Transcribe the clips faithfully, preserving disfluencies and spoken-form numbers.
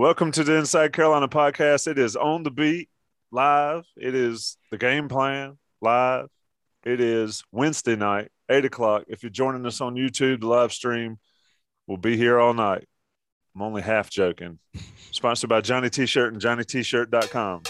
Welcome to the Inside Carolina podcast. It is on the beat, live. It is the game plan, live. It is Wednesday night, eight o'clock. If you're joining us on YouTube, the live stream will be here all night. I'm only half joking. Sponsored by Johnny T-Shirt and Johnny T Shirt dot com.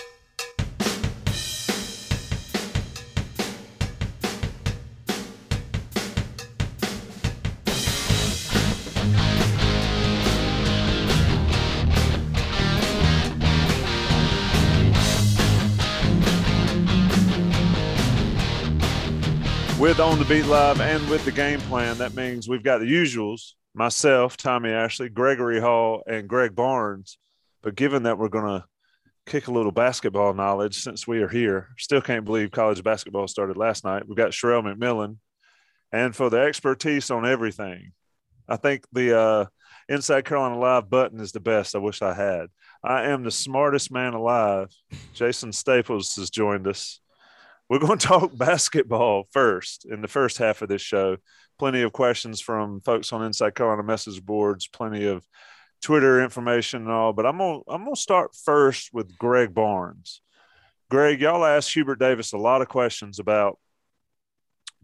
With On The Beat Live and with the game plan, that means we've got the usuals, myself, Tommy Ashley, Gregory Hall, and Greg Barnes. But given that we're going to kick a little basketball knowledge since we are here, still can't believe college basketball started last night. We've got Sherrell McMillan. And for the expertise on everything, I think the uh, Inside Carolina Live button is the best. I wish I had. I am the smartest man alive. Jason Staples has joined us. We're going to talk basketball first in the first half of this show. Plenty of questions from folks on Inside Carolina message boards, plenty of Twitter information and all. But I'm going to I'm gonna start first with Greg Barnes. Greg, y'all asked Hubert Davis a lot of questions about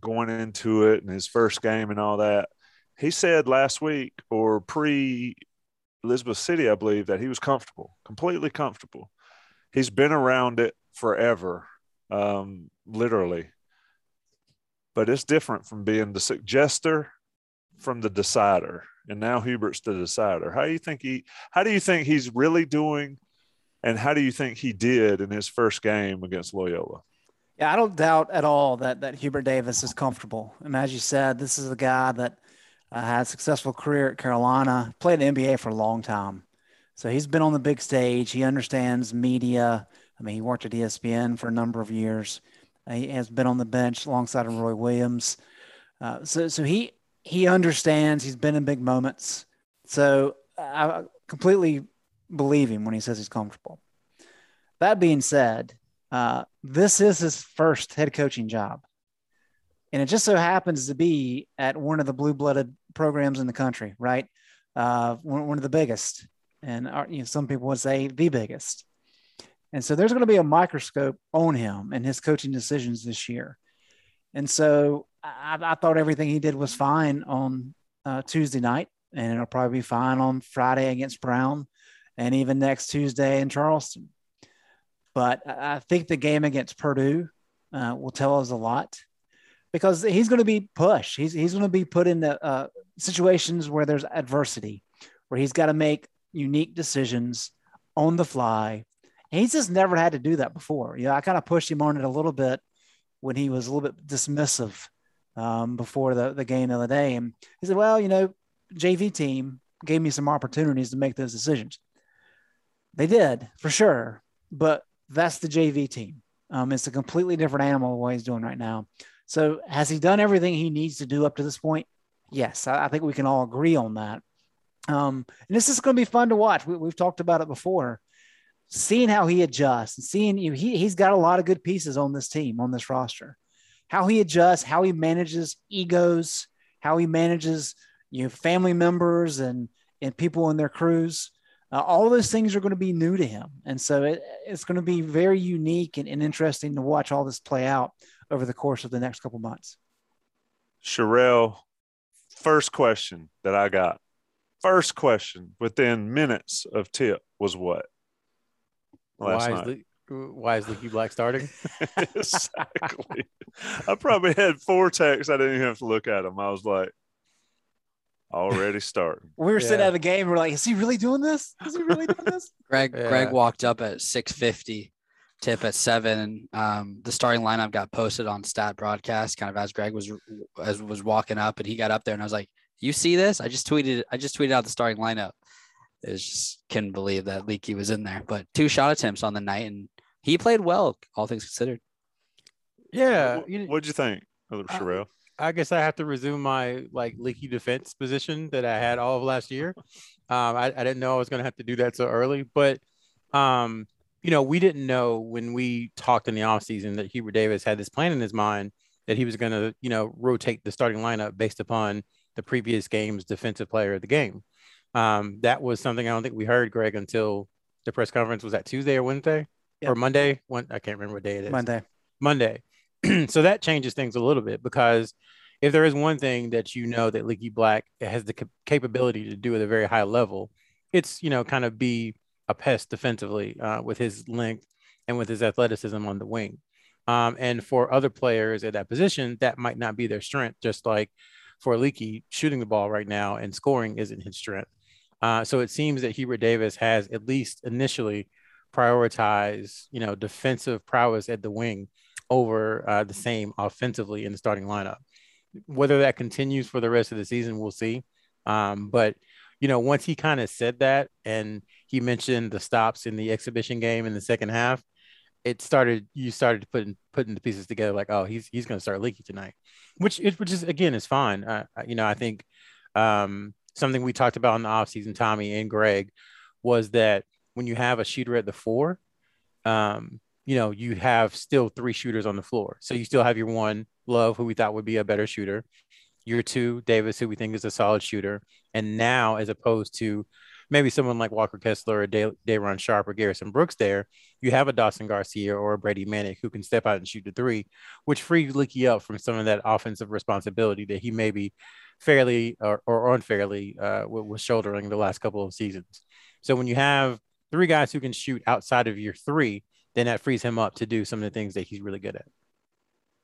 going into it and his first game and all that. He said last week or pre-Elizabeth City, I believe, that he was comfortable, completely comfortable. He's been around it forever. Um, literally, but it's different from being the suggester from the decider. And now Hubert's the decider. How do you think he, how do you think he's really doing? And how do you think he did in his first game against Loyola? Yeah, I don't doubt at all that, that Hubert Davis is comfortable. And as you said, this is a guy that uh, had a successful career at Carolina, played in the N B A for a long time. So he's been on the big stage. He understands media. I mean, he worked at E S P N for a number of years. He has been on the bench alongside of Roy Williams. Uh, so so he he understands. He's been in big moments. So I completely believe him when he says he's comfortable. That being said, uh, this is his first head coaching job. And it just so happens to be at one of the blue-blooded programs in the country, right? Uh, one, one of the biggest. And our, you know, some people would say the biggest. And so there's going to be a microscope on him and his coaching decisions this year. And so I, I thought everything he did was fine on uh, Tuesday night, and it'll probably be fine on Friday against Brown and even next Tuesday in Charleston. But I think the game against Purdue uh, will tell us a lot because he's going to be pushed. He's, he's going to be put in the uh, situations where there's adversity, where he's got to make unique decisions on the fly. He's just never had to do that before. You know, I kind of pushed him on it a little bit when he was a little bit dismissive um, before the, the game the other day. And he said, well, you know, J V team gave me some opportunities to make those decisions. They did, for sure. But that's the J V team. Um, it's a completely different animal than what he's doing right now. So has he done everything he needs to do up to this point? Yes, I, I think we can all agree on that. Um, and this is going to be fun to watch. We, we've talked about it before. Seeing how he adjusts and seeing you know, he, he's got a lot of good pieces on this team, on this roster, how he adjusts, how he manages egos, how he manages, you know, family members and, and people in their crews. Uh, all those things are going to be new to him. And so it, it's going to be very unique and, and interesting to watch all this play out over the course of the next couple months. Sherrell, first question that I got, first question within minutes of tip was what? Last why, night. Is the, why is Leaky Black starting? Exactly. I probably had four texts. I didn't even have to look at them. I was like, already starting. We were yeah. sitting at the game. We're like, is he really doing this? Is he really doing this? Greg yeah. Greg walked up at six fifty, tip at seven. Um, the starting lineup got posted on Stat Broadcast kind of as Greg was as was walking up, and he got up there, and I was like, you see this? I just tweeted. I just tweeted out the starting lineup. It was just couldn't believe that Leaky was in there, but two shot attempts on the night, and he played well, all things considered. Yeah, what'd you think, Sherrell? I, I guess I have to resume my like Leaky defense position that I had all of last year. Um, I, I didn't know I was going to have to do that so early, but um, you know, we didn't know when we talked in the offseason that Hubert Davis had this plan in his mind that he was going to, you know, rotate the starting lineup based upon the previous game's defensive player of the game. Um, that was something I don't think we heard, Greg, until the press conference. Was that Tuesday or Wednesday yeah. or Monday? One, I can't remember what day it is. Monday. Monday. So that changes things a little bit, because if there is one thing that you know that Leaky Black has the cap- capability to do at a very high level, it's, you know, kind of be a pest defensively uh, with his length and with his athleticism on the wing. Um, and for other players at that position, that might not be their strength, just like for Leaky, shooting the ball right now and scoring isn't his strength. Uh, so it seems that Hubert Davis has at least initially prioritized, you know, defensive prowess at the wing over uh, the same offensively in the starting lineup. Whether that continues for the rest of the season, we'll see. Um, but, you know, once he kind of said that, and he mentioned the stops in the exhibition game in the second half, it started, you started putting, putting the pieces together, like, oh, he's, he's going to start Leaky tonight, which is, which is, again, is fine. Uh, you know, I think um, something we talked about in the offseason, Tommy and Greg, was that when you have a shooter at the four, um, you know, you have still three shooters on the floor. So you still have your one, Love, who we thought would be a better shooter, your two, Davis, who we think is a solid shooter. And now, as opposed to maybe someone like Walker Kessler or Day- Day'Ron Sharp or Garrison Brooks there, you have a Dawson Garcia or a Brady Manek who can step out and shoot the three, which frees Leaky up from some of that offensive responsibility that he maybe fairly or, or unfairly uh, was shouldering the last couple of seasons. So when you have three guys who can shoot outside of your three, then that frees him up to do some of the things that he's really good at.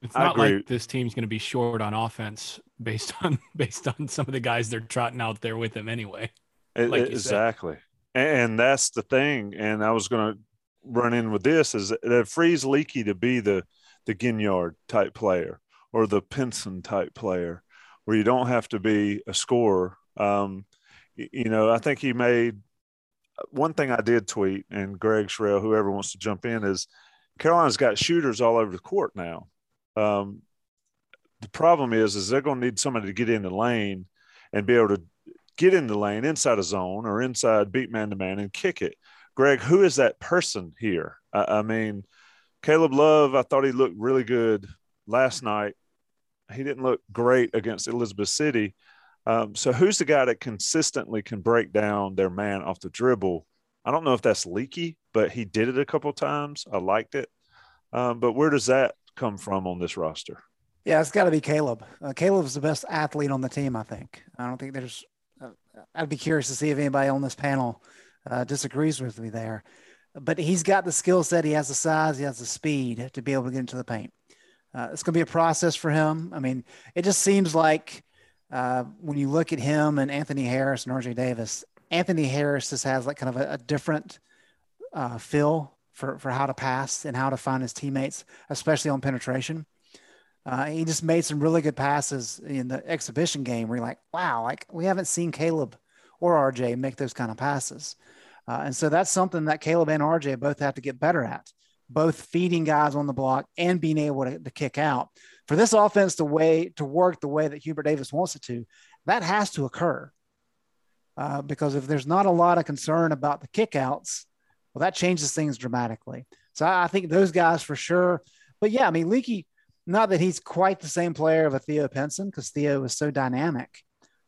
It's not like this team's going to be short on offense based on based on some of the guys they're trotting out there with him anyway. Like exactly. And that's the thing. And I was going to run in with this, is that frees Leaky to be the, the Gignard type player or the Pinson type player, where you don't have to be a scorer. Um, you know, I think he made one thing I did tweet, and Greg, Sherrell, whoever wants to jump in, is Carolina's got shooters all over the court now. Um, the problem is, is they're going to need somebody to get in the lane and be able to get in the lane inside a zone or inside beat man to man and kick it. Greg, who is that person here? I, I mean, Caleb Love, I thought he looked really good last night. He didn't look great against Elizabeth City. Um, so who's the guy that consistently can break down their man off the dribble? I don't know if that's Leaky, but he did it a couple times. I liked it. Um, but where does that come from on this roster? Yeah, it's got to be Caleb. Uh, Caleb's the best athlete on the team, I think. I don't think there's I'd be curious to see if anybody on this panel uh, disagrees with me there, but he's got the skill set. He has the size, he has the speed to be able to get into the paint. Uh, it's going to be a process for him. I mean, it just seems like uh, when you look at him and Anthony Harris and R J. Davis, Anthony Harris just has like kind of a, a different uh, feel for, for how to pass and how to find his teammates, especially on penetration. Uh, he just made some really good passes in the exhibition game where you're like, wow, like we haven't seen Caleb or R J make those kind of passes. Uh, and so that's something that Caleb and R J both have to get better at, both feeding guys on the block and being able to, to kick out. For this offense to way to work the way that Hubert Davis wants it to, that has to occur. Uh, because if there's not a lot of concern about the kickouts, well, that changes things dramatically. So I, I think those guys for sure. But yeah, I mean, Leaky, not that he's quite the same player of a Theo Pinson, because Theo is so dynamic,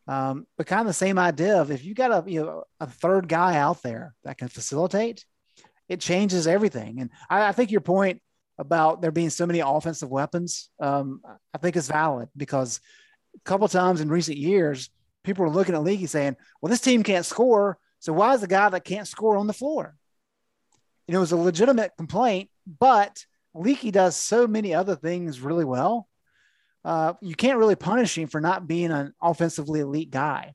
um, but kind of the same idea of if you got a you know a third guy out there that can facilitate, it changes everything. And I, I think your point about there being so many offensive weapons, um, I think is valid, because a couple times in recent years, people were looking at Leaky saying, well, this team can't score, so why is the guy that can't score on the floor? You know, it was a legitimate complaint, but Leaky does so many other things really well. Uh, you can't really punish him for not being an offensively elite guy.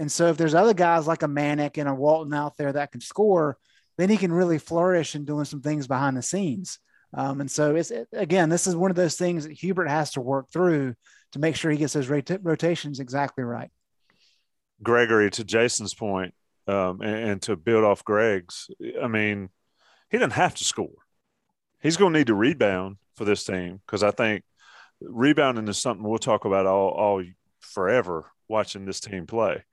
And so if there's other guys like a Manek and a Walton out there that can score, then he can really flourish in doing some things behind the scenes. Um, and so it's, it, again, this is one of those things that Hubert has to work through to make sure he gets those rot- rotations exactly right. Gregory, to Jason's point, um, and, and to build off Greg's, I mean, he doesn't have to score. He's going to need to rebound for this team, because I think rebounding is something we'll talk about all, all forever watching this team play.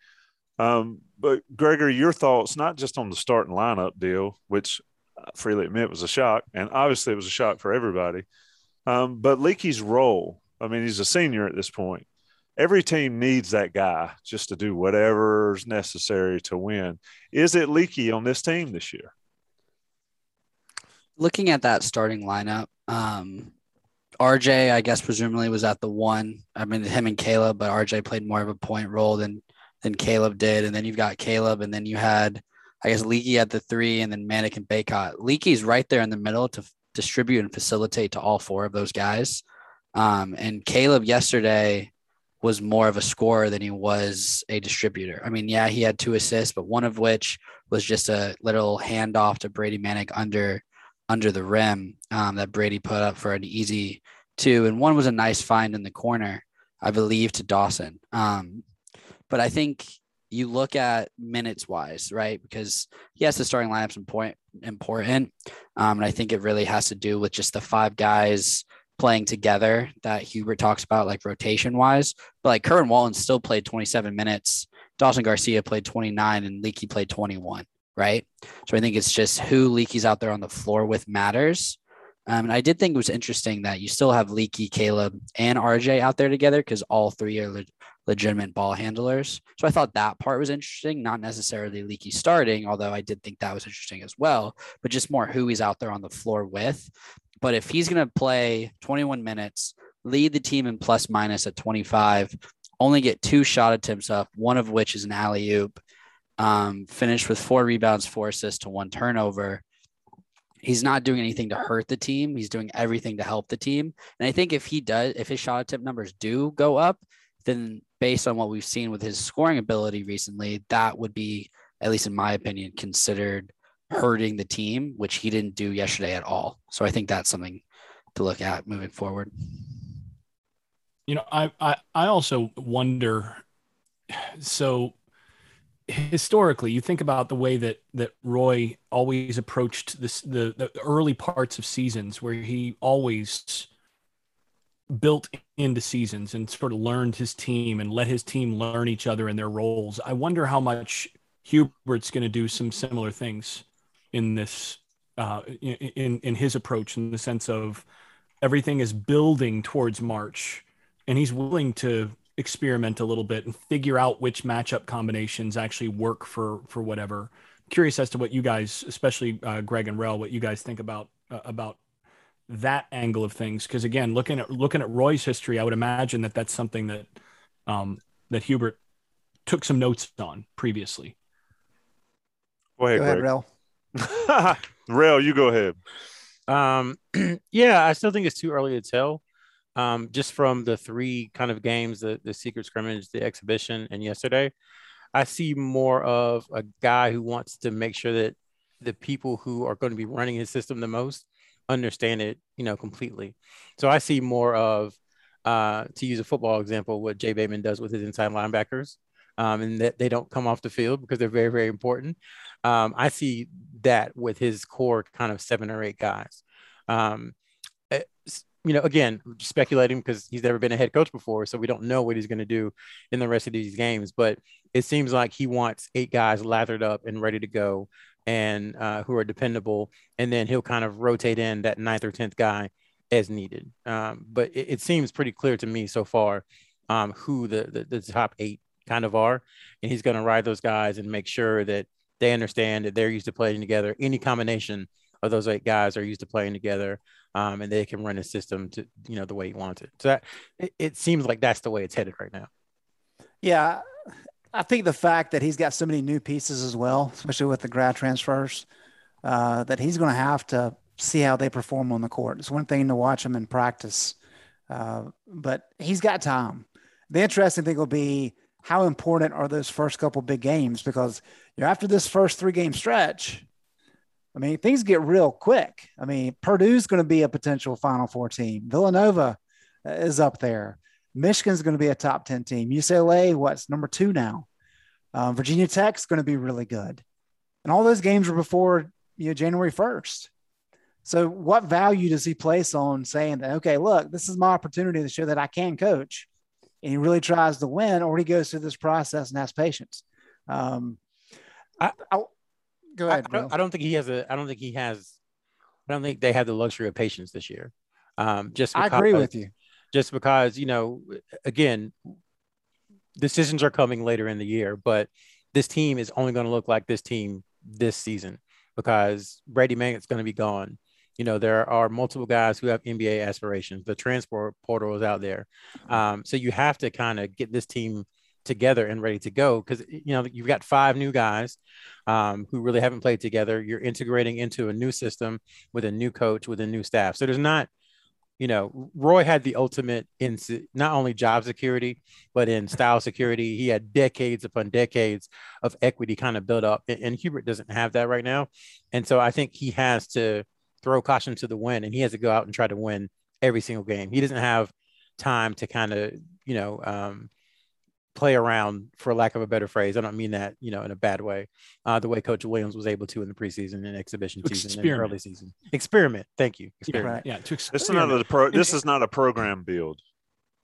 Um, but, Gregory, your thoughts, not just on the starting lineup deal, which I freely admit was a shock, and obviously it was a shock for everybody, um, but Leakey's role. I mean, he's a senior at this point. every team needs that guy just to do whatever's necessary to win. Is it leaky on this team this year? Looking at that starting lineup, um, R J, I guess, presumably was at the one. I mean, him and Caleb, but R J played more of a point role than than Caleb did. And then you've got Caleb, and then you had, I guess, Leaky at the three, and then Manek and Bacot. Leaky's right there in the middle to f- distribute and facilitate to all four of those guys. Um, and Caleb yesterday was more of a scorer than he was a distributor. I mean, yeah, he had two assists, but one of which was just a little handoff to Brady Manek under under the rim um, that Brady put up for an easy two. And one was a nice find in the corner, I believe, to Dawson. Um, but I think you look at minutes wise, right? Because yes, the starting lineup's important, important. Um, and I think it really has to do with just the five guys playing together that Hubert talks about, like rotation wise, but like Kerwin Walton still played twenty-seven minutes. Dawson Garcia played twenty-nine and Leaky played twenty-one. Right. So I think it's just who Leaky's out there on the floor with matters. Um, and I did think it was interesting that you still have Leaky, Caleb, and R J out there together because all three are le- legitimate ball handlers. So I thought that part was interesting, not necessarily Leaky starting, although I did think that was interesting as well, but just more who he's out there on the floor with. But if he's going to play twenty-one minutes, lead the team in plus minus at twenty-five, only get two shot attempts up, one of which is an alley-oop, Um, finished with four rebounds, four assists to one turnover. He's not doing anything to hurt the team. He's doing everything to help the team. And I think if he does, if his shot attempt numbers do go up, then based on what we've seen with his scoring ability recently, that would be, at least in my opinion, considered hurting the team, which he didn't do yesterday at all. So I think that's something to look at moving forward. You know, I I, I also wonder, so historically, you think about the way that that Roy always approached this, the, the early parts of seasons, where he always built into seasons and sort of learned his team and let his team learn each other and their roles. I wonder how much Hubert's going to do some similar things in this, uh, in in his approach, in the sense of everything is building towards March, and he's willing to experiment a little bit and figure out which matchup combinations actually work for, for whatever. Curious as to what you guys, especially uh, Greg and Rel, what you guys think about, uh, about that angle of things. Cause again, looking at, looking at Roy's history, I would imagine that that's something that, um, that Hubert took some notes on previously. Go ahead, go ahead Rel. Rel, you go ahead. Um, yeah, I still think it's too early to tell. Um, just from the three kind of games, the, the secret scrimmage, the exhibition, and yesterday, I see more of a guy who wants to make sure that the people who are going to be running his system the most understand it, you know, completely. So I see more of, uh, to use a football example, what Jay Bateman does with his inside linebackers, um, and that they don't come off the field because they're very, very important. Um, I see that with his core kind of seven or eight guys. Um, You know, again, speculating because he's never been a head coach before, so we don't know what he's going to do in the rest of these games. But it seems like he wants eight guys lathered up and ready to go, and uh, who are dependable. And then he'll kind of rotate in that ninth or tenth guy as needed. Um, but it, it seems pretty clear to me so far um, who the, the, the top eight kind of are. And he's going to ride those guys and make sure that they understand that they're used to playing together. Any combination of those eight guys are used to playing together. Um, and they can run a system to, you know, the way he wants it. So that, it, it seems like that's the way it's headed right now. Yeah. I think the fact that he's got so many new pieces as well, especially with the grad transfers, uh, that he's going to have to see how they perform on the court. It's one thing to watch them in practice, uh, but he's got time. The interesting thing will be how important are those first couple big games, because you know, after this first three game stretch, I mean, things get real quick. I mean, Purdue's going to be a potential Final Four team. Villanova is up there. Michigan's going to be a top ten team. U C L A, what's number two now? Um, Virginia Tech's going to be really good. And all those games were before, you know, January first. So what value does he place on saying that, okay, look, this is my opportunity to show that I can coach, and he really tries to win, or he goes through this process and has patience? Um, I, I Go ahead, I, don't, I don't think he has a. I don't think he has. I don't think they have the luxury of patience this year. Um, just because, I agree with you. Just because, you know, again, decisions are coming later in the year, but this team is only going to look like this team this season because Brady Manek's going to be gone. You know, there are multiple guys who have N B A aspirations. The transfer portal is out there. Um, so you have to kind of get this team together and ready to go because, you know, you've got five new guys um, who really haven't played together. You're integrating into a new system with a new coach, with a new staff. So there's not, you know, Roy had the ultimate in not only job security, but in style security. He had decades upon decades of equity kind of built up, and, and Hubert doesn't have that right now. And so I think he has to throw caution to the wind, and he has to go out and try to win every single game. He doesn't have time to kind of, you know, um, play around, for lack of a better phrase. I don't mean that, you know, in a bad way, uh, the way Coach Williams was able to in the preseason and exhibition season experiment. and early season. Experiment. Thank you. Experiment. Yeah. Right. yeah to experiment. This is not a pro, this is not a program build.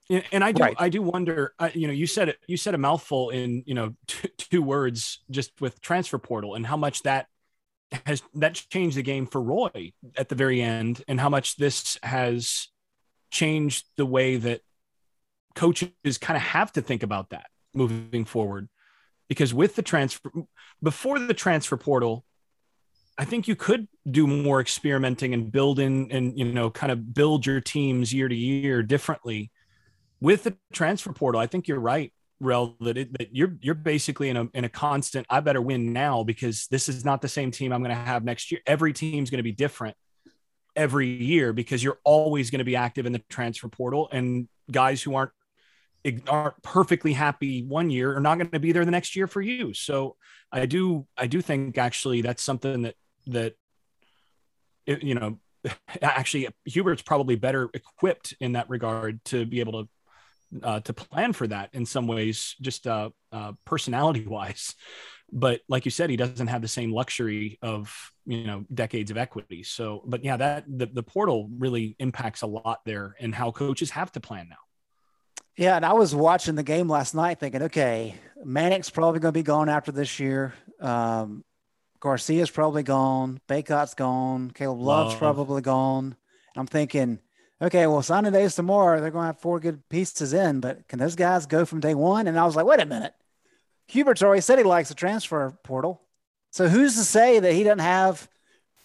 And, and I do, right. I do wonder, I, you know, you said it, you said a mouthful in, you know, t- two words just with transfer portal and how much that has, that changed the game for Roy at the very end and how much this has changed the way that coaches kind of have to think about that moving forward, because with the transfer, before the transfer portal, I think you could do more experimenting and build in and, you know, kind of build your teams year to year differently. With the transfer portal, I think you're right, Rel, that, it, that you're, you're basically in a, in a constant, I better win now because this is not the same team I'm going to have next year. Every team's going to be different every year because you're always going to be active in the transfer portal, and guys who aren't, aren't perfectly happy one year are not going to be there the next year for you. So I do, I do think actually that's something that, that, it, you know, actually Hubert's probably better equipped in that regard to be able to, uh, to plan for that in some ways, just uh, uh, personality wise. But like you said, he doesn't have the same luxury of, you know, decades of equity. So, but yeah, that the, the portal really impacts a lot there and how coaches have to plan now. Yeah. And I was watching the game last night thinking, okay, Manek's probably going to be gone after this year. Um, Garcia's probably gone. Bacot's gone. Caleb Love's Love. probably gone. I'm thinking, okay, well, signing day's tomorrow. They're going to have four good pieces in, but can those guys go from day one? And I was like, wait a minute. Hubert's already said he likes the transfer portal. So who's to say that he doesn't have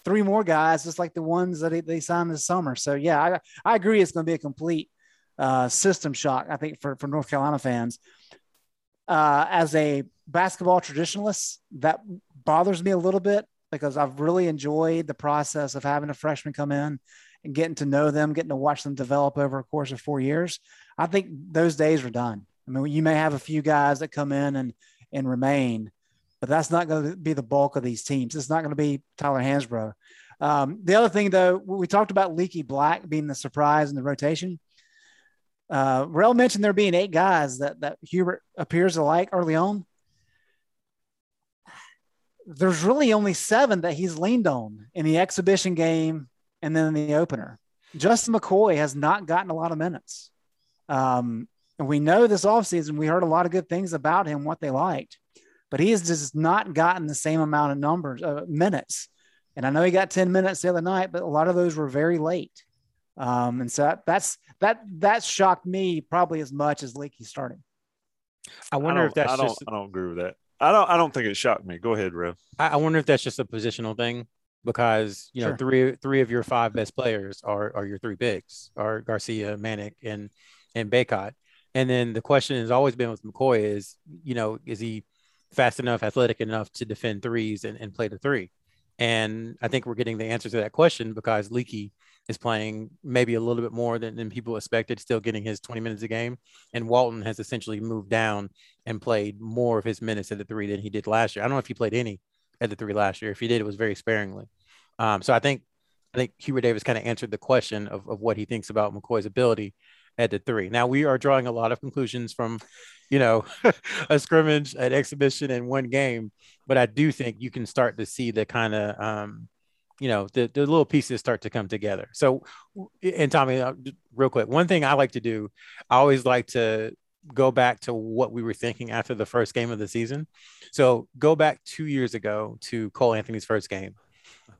three more guys just like the ones that he, they signed this summer? So, yeah, I, I agree it's going to be a complete uh, system shock, I think, for, for North Carolina fans. Uh, as a basketball traditionalist, that bothers me a little bit because I've really enjoyed the process of having a freshman come in and getting to know them, getting to watch them develop over a course of four years. I think those days are done. I mean, you may have a few guys that come in and, and remain, but that's not going to be the bulk of these teams. It's not going to be Tyler Hansbrough. Um, the other thing, though, we talked about Leaky Black being the surprise in the rotation. Uh, Rel mentioned there being eight guys that, that Hubert appears to like early on. There's really only seven that he's leaned on in the exhibition game and then in the opener. Justin McCoy has not gotten a lot of minutes. Um, And we know this offseason, we heard a lot of good things about him, what they liked, but he has just not gotten the same amount of numbers uh, minutes. And I know he got ten minutes the other night, but a lot of those were very late. Um, and so that's, that, that shocked me probably as much as Leaky starting. I wonder I if that's, I don't, just, I don't agree with that. I don't, I don't think it shocked me. Go ahead, Rev. I, I wonder if that's just a positional thing because, you know, sure. three, three of your five best players are, are your three bigs, are Garcia, Manek, and, and Bacot. And then the question has always been with McCoy is, you know, is he fast enough, athletic enough to defend threes and, and play the three? And I think we're getting the answer to that question because Leaky is playing maybe a little bit more than, than people expected, still getting his twenty minutes a game. And Walton has essentially moved down and played more of his minutes at the three than he did last year. I don't know if he played any at the three last year. If he did, it was very sparingly. Um, so I think I think Hubert Davis kind of answered the question of, of what he thinks about McCoy's ability at the three. Now we are drawing a lot of conclusions from, you know, a scrimmage, an exhibition, and one game, but I do think you can start to see the kind of, um, you know, the, the little pieces start to come together. So, and Tommy, real quick, one thing I like to do, I always like to go back to what we were thinking after the first game of the season. So go back two years ago to Cole Anthony's first game.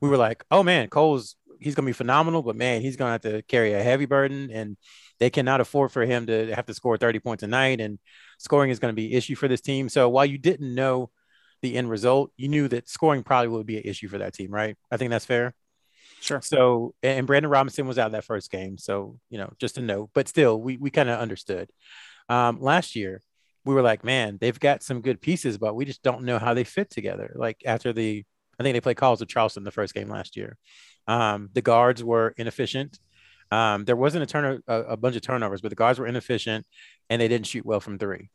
We were like, oh man, Cole's he's going to be phenomenal, but man, he's going to have to carry a heavy burden, and they cannot afford for him to have to score thirty points a night, and scoring is going to be an issue for this team. So while you didn't know the end result, you knew that scoring probably would be an issue for that team, right? I think that's fair. Sure. So, and Brandon Robinson was out that first game. So, you know, just a note, but still we, we kind of understood. Um, last year we were like, man, they've got some good pieces, but we just don't know how they fit together. Like after the, I think they played College of Charleston the first game last year. Um, the guards were inefficient. Um, there wasn't a turn a, a bunch of turnovers, but the guards were inefficient and they didn't shoot well from three.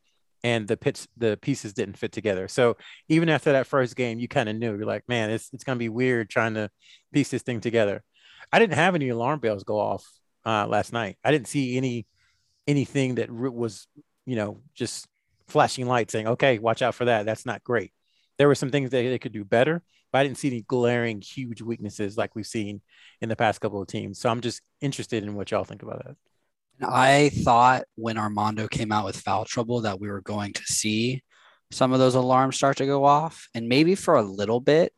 And the pits, the pieces didn't fit together. So even after that first game, you kind of knew. You're like, man, it's it's going to be weird trying to piece this thing together. I didn't have any alarm bells go off uh, last night. I didn't see any anything that was, you know, just flashing lights saying, okay, watch out for that. That's not great. There were some things that they could do better, but I didn't see any glaring, huge weaknesses like we've seen in the past couple of teams. So I'm just interested in what y'all think about that. I thought when Armando came out with foul trouble that we were going to see some of those alarms start to go off. And maybe for a little bit,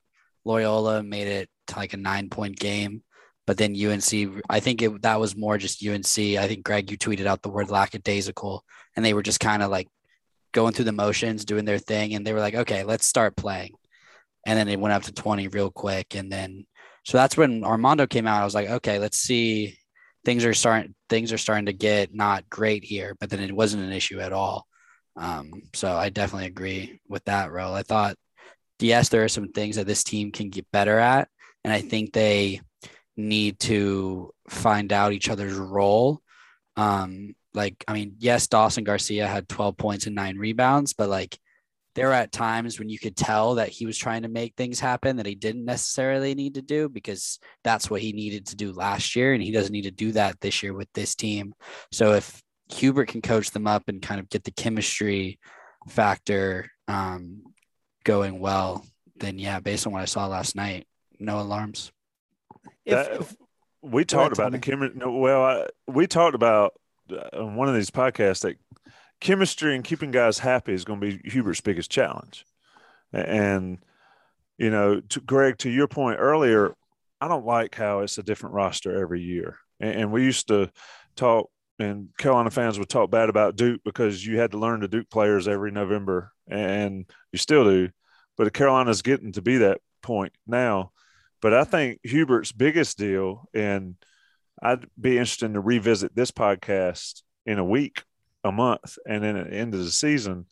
Loyola made it to like a nine point game. But then U N C, I think it, that was more just U N C. I think, Greg, you tweeted out the word lackadaisical, and they were just kind of like going through the motions, doing their thing. And they were like, okay, let's start playing. And then it went up to twenty real quick. And then, so that's when Armando came out. I was like, okay, let's see. Things are starting. Things are starting to get not great here, but then it wasn't an issue at all. Um, so I definitely agree with that, Ro. I thought, yes, there are some things that this team can get better at, and I think they need to find out each other's role. Um, like, I mean, yes, Dawson Garcia had twelve points and nine rebounds, but like, there were at times when you could tell that he was trying to make things happen that he didn't necessarily need to do, because that's what he needed to do last year. And he doesn't need to do that this year with this team. So if Hubert can coach them up and kind of get the chemistry factor um, going well, then yeah, based on what I saw last night, no alarms. That, if, if, we talked about the chemistry. No, well, I, we talked about on one of these podcasts that chemistry and keeping guys happy is going to be Hubert's biggest challenge. And, you know, to Greg, to your point earlier, I don't like how it's a different roster every year. And, and we used to talk, and Carolina fans would talk bad about Duke because you had to learn the Duke players every November, and you still do. But Carolina's getting to be that point now. But I think Hubert's biggest deal, and I'd be interested to revisit this podcast in a week, a month, and then at the end of the season,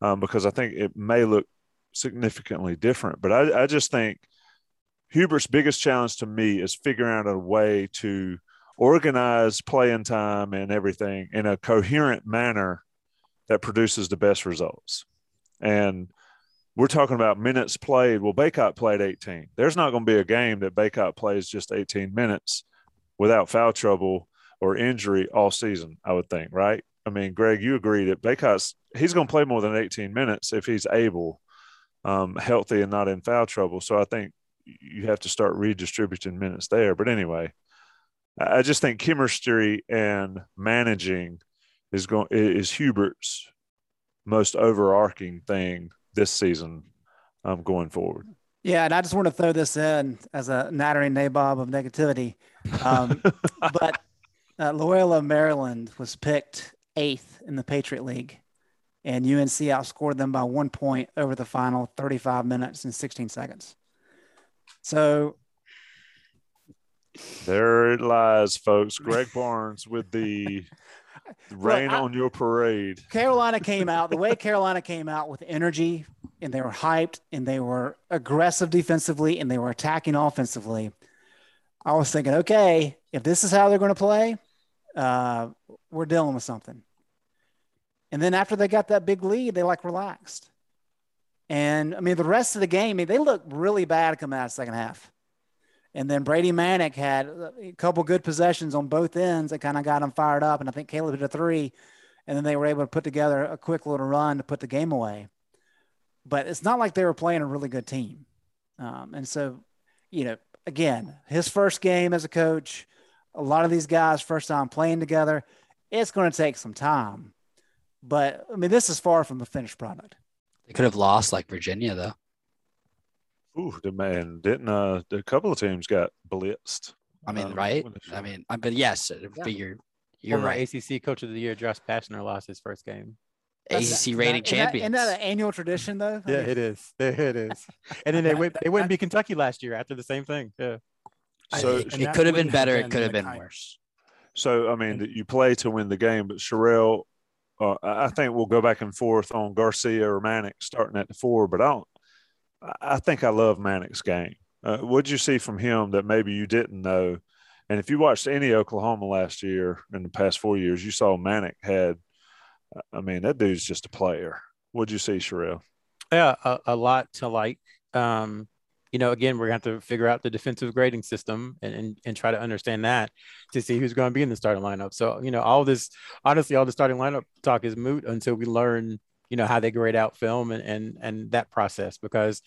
um, because I think it may look significantly different. But I, I just think Hubert's biggest challenge to me is figuring out a way to organize playing time and everything in a coherent manner that produces the best results. And we're talking about minutes played. Well, Bacot played eighteen. There's not going to be a game that Bacot plays just eighteen minutes without foul trouble or injury all season, I would think, right? I mean, Greg, you agree that Bacot's he's going to play more than eighteen minutes if he's able, um, healthy and not in foul trouble. So I think you have to start redistributing minutes there. But anyway, I just think chemistry and managing is going is Hubert's most overarching thing this season, um, going forward. Yeah, and I just want to throw this in as a nattering nabob of negativity, um, but uh, Loyola, Maryland was picked eighth in the Patriot League, and U N C outscored them by one point over the final thirty-five minutes and sixteen seconds. So there it lies, folks. Greg Barnes with the rain Look, I, on your parade. Carolina came out the way Carolina came out with energy, and they were hyped, and they were aggressive defensively, and they were attacking offensively. I was thinking, okay, if this is how they're going to play, uh, we're dealing with something. And then after they got that big lead, they like relaxed. And I mean, the rest of the game, I mean, they looked really bad coming out of the second half. And then Brady Manek had a couple good possessions on both ends that kind of got them fired up. And I think Caleb hit a three, and then they were able to put together a quick little run to put the game away. But it's not like they were playing a really good team. Um, and so, you know, again, his first game as a coach, a lot of these guys first time playing together, it's going to take some time. But, I mean, this is far from a finished product. They could have lost like Virginia, though. Ooh, the man didn't uh, – a couple of teams got blitzed. I mean, um, right? I mean, I but yes, yeah. figure you're Over right. A C C Coach of the Year, Josh Pastner, lost his first game. That's A C C rating champions. Isn't that, isn't that an annual tradition, though? Yeah, it is. It is. And then they went, they wouldn't be Kentucky last year after the same thing. Yeah. So it, it could have been better. It could have been worse. So I mean, you play to win the game, but Sherrell, uh, I think we'll go back and forth on Garcia or Manek starting at the four. But I don't. I think I love Manek's game. Uh, what did you see from him that maybe you didn't know? And if you watched any Oklahoma last year in the past four years, you saw Manek had. I mean, that dude's just a player. What'd you see, Sherrell? Yeah, a, a lot to like. Um, you know, again, we're going to have to figure out the defensive grading system and, and, and try to understand that to see who's going to be in the starting lineup. So, you know, all this, honestly, all the starting lineup talk is moot until we learn, you know, how they grade out film and and, and that process, because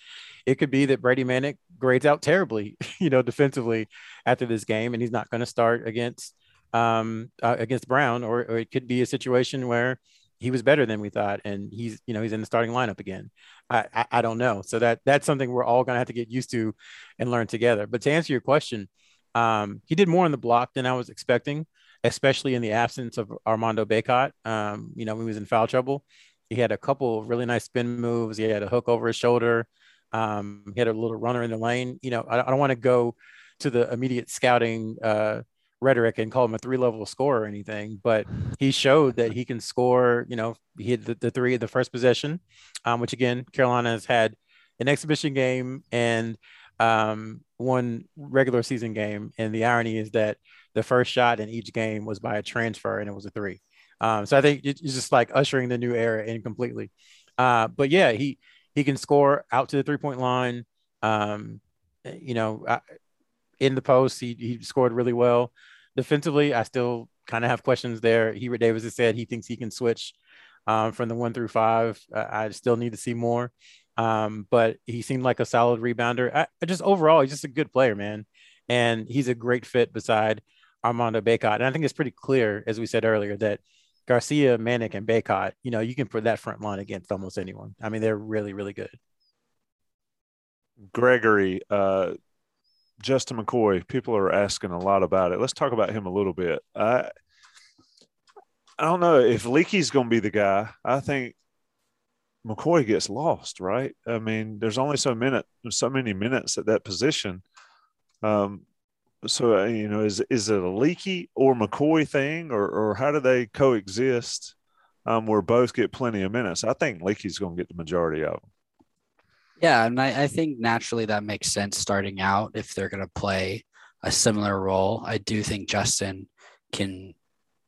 it could be that Brady Manek grades out terribly, you know, defensively after this game, and he's not going to start against um, uh, against Brown, or, or it could be a situation where he was better than we thought, and he's, you know, he's in the starting lineup again. I, I, I don't know. So that that's something we're all going to have to get used to and learn together. But to answer your question, um, he did more on the block than I was expecting, especially in the absence of Armando Bacot. Um, you know, when he was in foul trouble, he had a couple of really nice spin moves. He had a hook over his shoulder. Um, he had a little runner in the lane. You know, I, I don't want to go to the immediate scouting, uh, rhetoric and call him a three-level scorer or anything, but he showed that he can score. You know, he hit the, the three of the first possession, um, which again, Carolina has had an exhibition game and um, one regular season game, and the irony is that the first shot in each game was by a transfer, and it was a three. Um, so I think it's just like ushering the new era in completely. Uh, but yeah, he he can score out to the three-point line. Um, you know, I, in the post, he, he scored really well. Defensively, I still kind of have questions there. Hubert Davis has said he thinks he can switch um, from the one through five. Uh, I still need to see more, um, but he seemed like a solid rebounder. I, I just overall, he's just a good player, man. And he's a great fit beside Armando Bacot. And I think it's pretty clear, as we said earlier, that Garcia, Manek, and Bacot, you know, you can put that front line against almost anyone. I mean, they're really, really good. Gregory, uh, Justin McCoy, people are asking a lot about it. Let's talk about him a little bit. I I don't know if Leaky's going to be the guy. I think McCoy gets lost, right? I mean, there's only so minute, so many minutes at that position. Um, so uh, you know, is is it a Leaky or McCoy thing, or or how do they coexist? Um, where both get plenty of minutes. I think Leaky's going to get the majority of them. Yeah, and I, I think naturally that makes sense starting out if they're going to play a similar role. I do think Justin can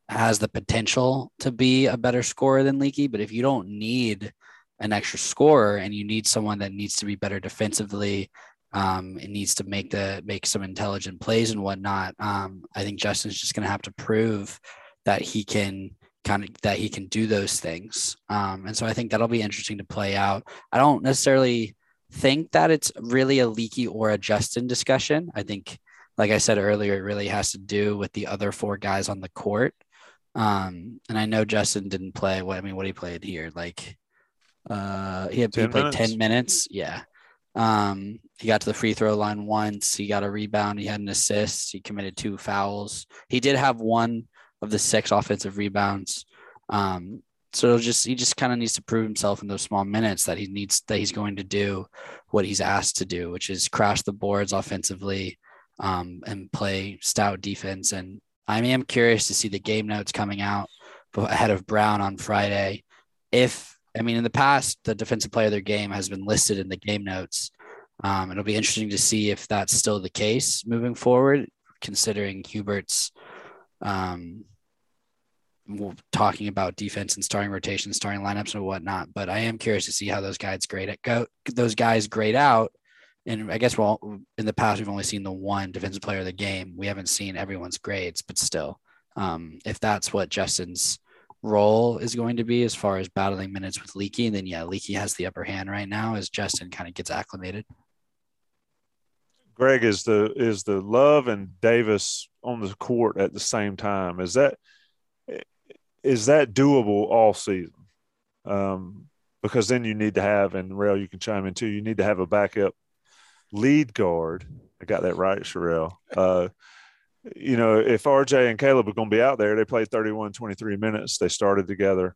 has the potential to be a better scorer than Leaky, but if you don't need an extra scorer and you need someone that needs to be better defensively, um, and needs to make the make some intelligent plays and whatnot, um, I think Justin's just going to have to prove that he can kind of that he can do those things, um, and so I think that'll be interesting to play out. I don't necessarily think that it's really a Leaky or a Justin discussion. I think, like I said earlier, it really has to do with the other four guys on the court. Um, and I know Justin didn't play what, I mean, what he played here, like uh, he, had, he played ten minutes. Yeah. Um, he got to the free throw line once, he got a rebound, he had an assist, he committed two fouls. He did have one of the six offensive rebounds. Um, So it'll just he just kind of needs to prove himself in those small minutes that he needs that he's going to do what he's asked to do, which is crash the boards offensively, um, and play stout defense. And I am curious to see the game notes coming out ahead of Brown on Friday. If I mean in the past, the defensive player of their game has been listed in the game notes. Um, it'll be interesting to see if that's still the case moving forward, considering Hubert's. Um, We're talking about defense and starting rotations, starting lineups and whatnot, but I am curious to see how those guys grade it go. Those guys grade out. And I guess well, in the past, we've only seen the one defensive player of the game. We haven't seen everyone's grades, but still, um, if that's what Justin's role is going to be, as far as battling minutes with Leaky, then yeah, Leaky has the upper hand right now as Justin kind of gets acclimated. Greg, is the, is the Love and Davis on the court at the same time? Is that, Is that doable all season? Um, because then you need to have, and Rail, you can chime in too, you need to have a backup lead guard. I got that right, Sherrell. Uh, you know, if R J and Caleb were going to be out there, they played thirty-one, twenty-three minutes. They started together.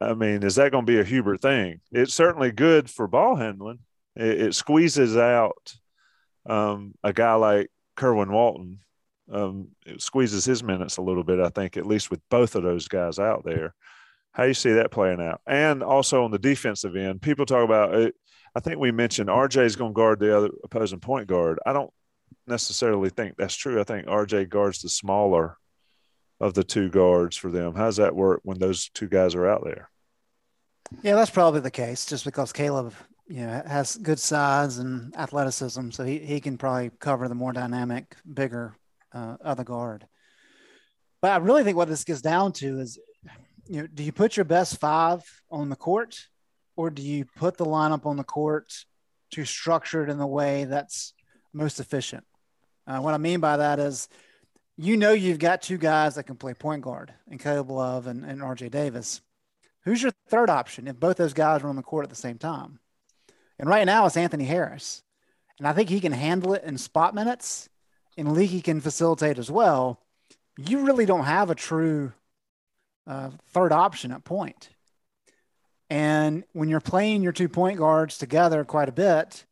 I mean, is that going to be a Hubert thing? It's certainly good for ball handling. It, it squeezes out um, a guy like Kerwin Walton. Um, it squeezes his minutes a little bit, I think, at least with both of those guys out there. How do you see that playing out? And also on the defensive end, people talk about it. I think we mentioned R J is going to guard the other opposing point guard. I don't necessarily think that's true. I think R J guards the smaller of the two guards for them. How does that work when those two guys are out there? Yeah, that's probably the case, just because Caleb, you know, has good size and athleticism, so he, he can probably cover the more dynamic, bigger uh, other guard. But I really think what this gets down to is, you know, do you put your best five on the court, or do you put the lineup on the court to structure it in the way that's most efficient? Uh, what I mean by that is, you know, you've got two guys that can play point guard in Caleb Love and, and R J Davis. Who's your third option if both those guys are on the court at the same time? And right now it's Anthony Harris. And I think he can handle it in spot minutes, and Leaky can facilitate as well. You really don't have a true Uh, third option at point. And when you're playing your two point guards together quite a bit,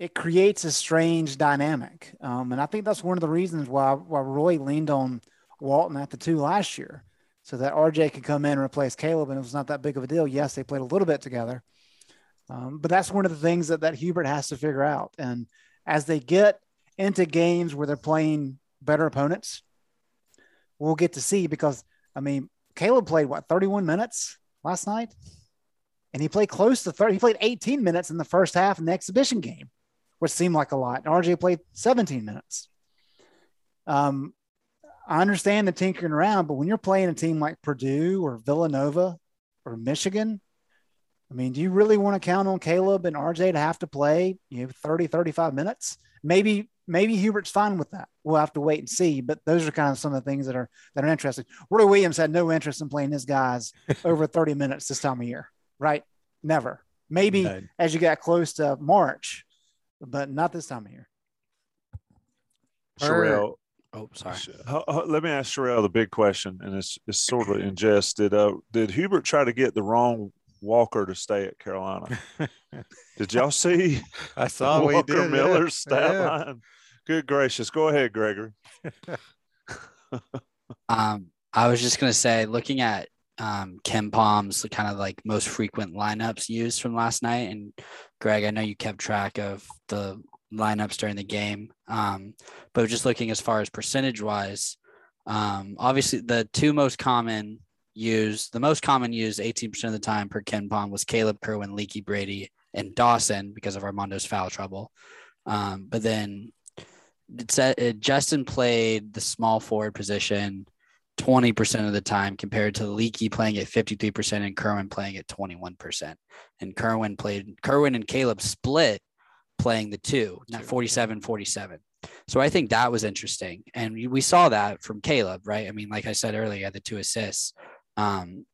it creates a strange dynamic. Um, and I think that's one of the reasons why, why Roy leaned on Walton at the two last year, so that R J could come in and replace Caleb, and it was not that big of a deal. Yes, they played a little bit together. Um, but that's one of the things that, that Hubert has to figure out. And as they get into games where they're playing better opponents, we'll get to see, because, I mean, Caleb played, what, thirty-one minutes last night? And he played close to thirty. He played eighteen minutes in the first half in the exhibition game, which seemed like a lot. And R J played seventeen minutes. Um, I understand the tinkering around, but when you're playing a team like Purdue or Villanova or Michigan, I mean, do you really want to count on Caleb and R J to have to play, you know, thirty, thirty-five minutes? Maybe Maybe Hubert's fine with that. We'll have to wait and see. But those are kind of some of the things that are that are interesting. Roy Williams had no interest in playing his guys over thirty minutes this time of year, right? Never. Maybe no. As you got close to March, but not this time of year. Sherrell, oh sorry. Let me ask Sherrell the big question, and it's it's sort of ingested. Uh, did Hubert try to get the wrong Walker to stay at Carolina? Did y'all see? I saw Walker what he did, Miller's yeah. stat yeah. line. Good gracious. Go ahead, Gregory. um, I was just going to say, looking at um, Ken Palm's kind of like most frequent lineups used from last night, and Greg, I know you kept track of the lineups during the game, um, but just looking as far as percentage wise, um, obviously the two most common used, the most common used eighteen percent of the time per Ken Palm was Caleb, Kerwin, Leaky, Brady, and Dawson because of Armando's foul trouble. Um, but then it said, it, Justin played the small forward position twenty percent of the time compared to Leaky playing at fifty-three percent and Kerwin playing at twenty-one percent. And Kerwin played, Kerwin and Caleb split playing the two, not forty-seven forty-seven. So I think that was interesting. And we saw that from Caleb, right? I mean, like I said earlier, the two assists. Um,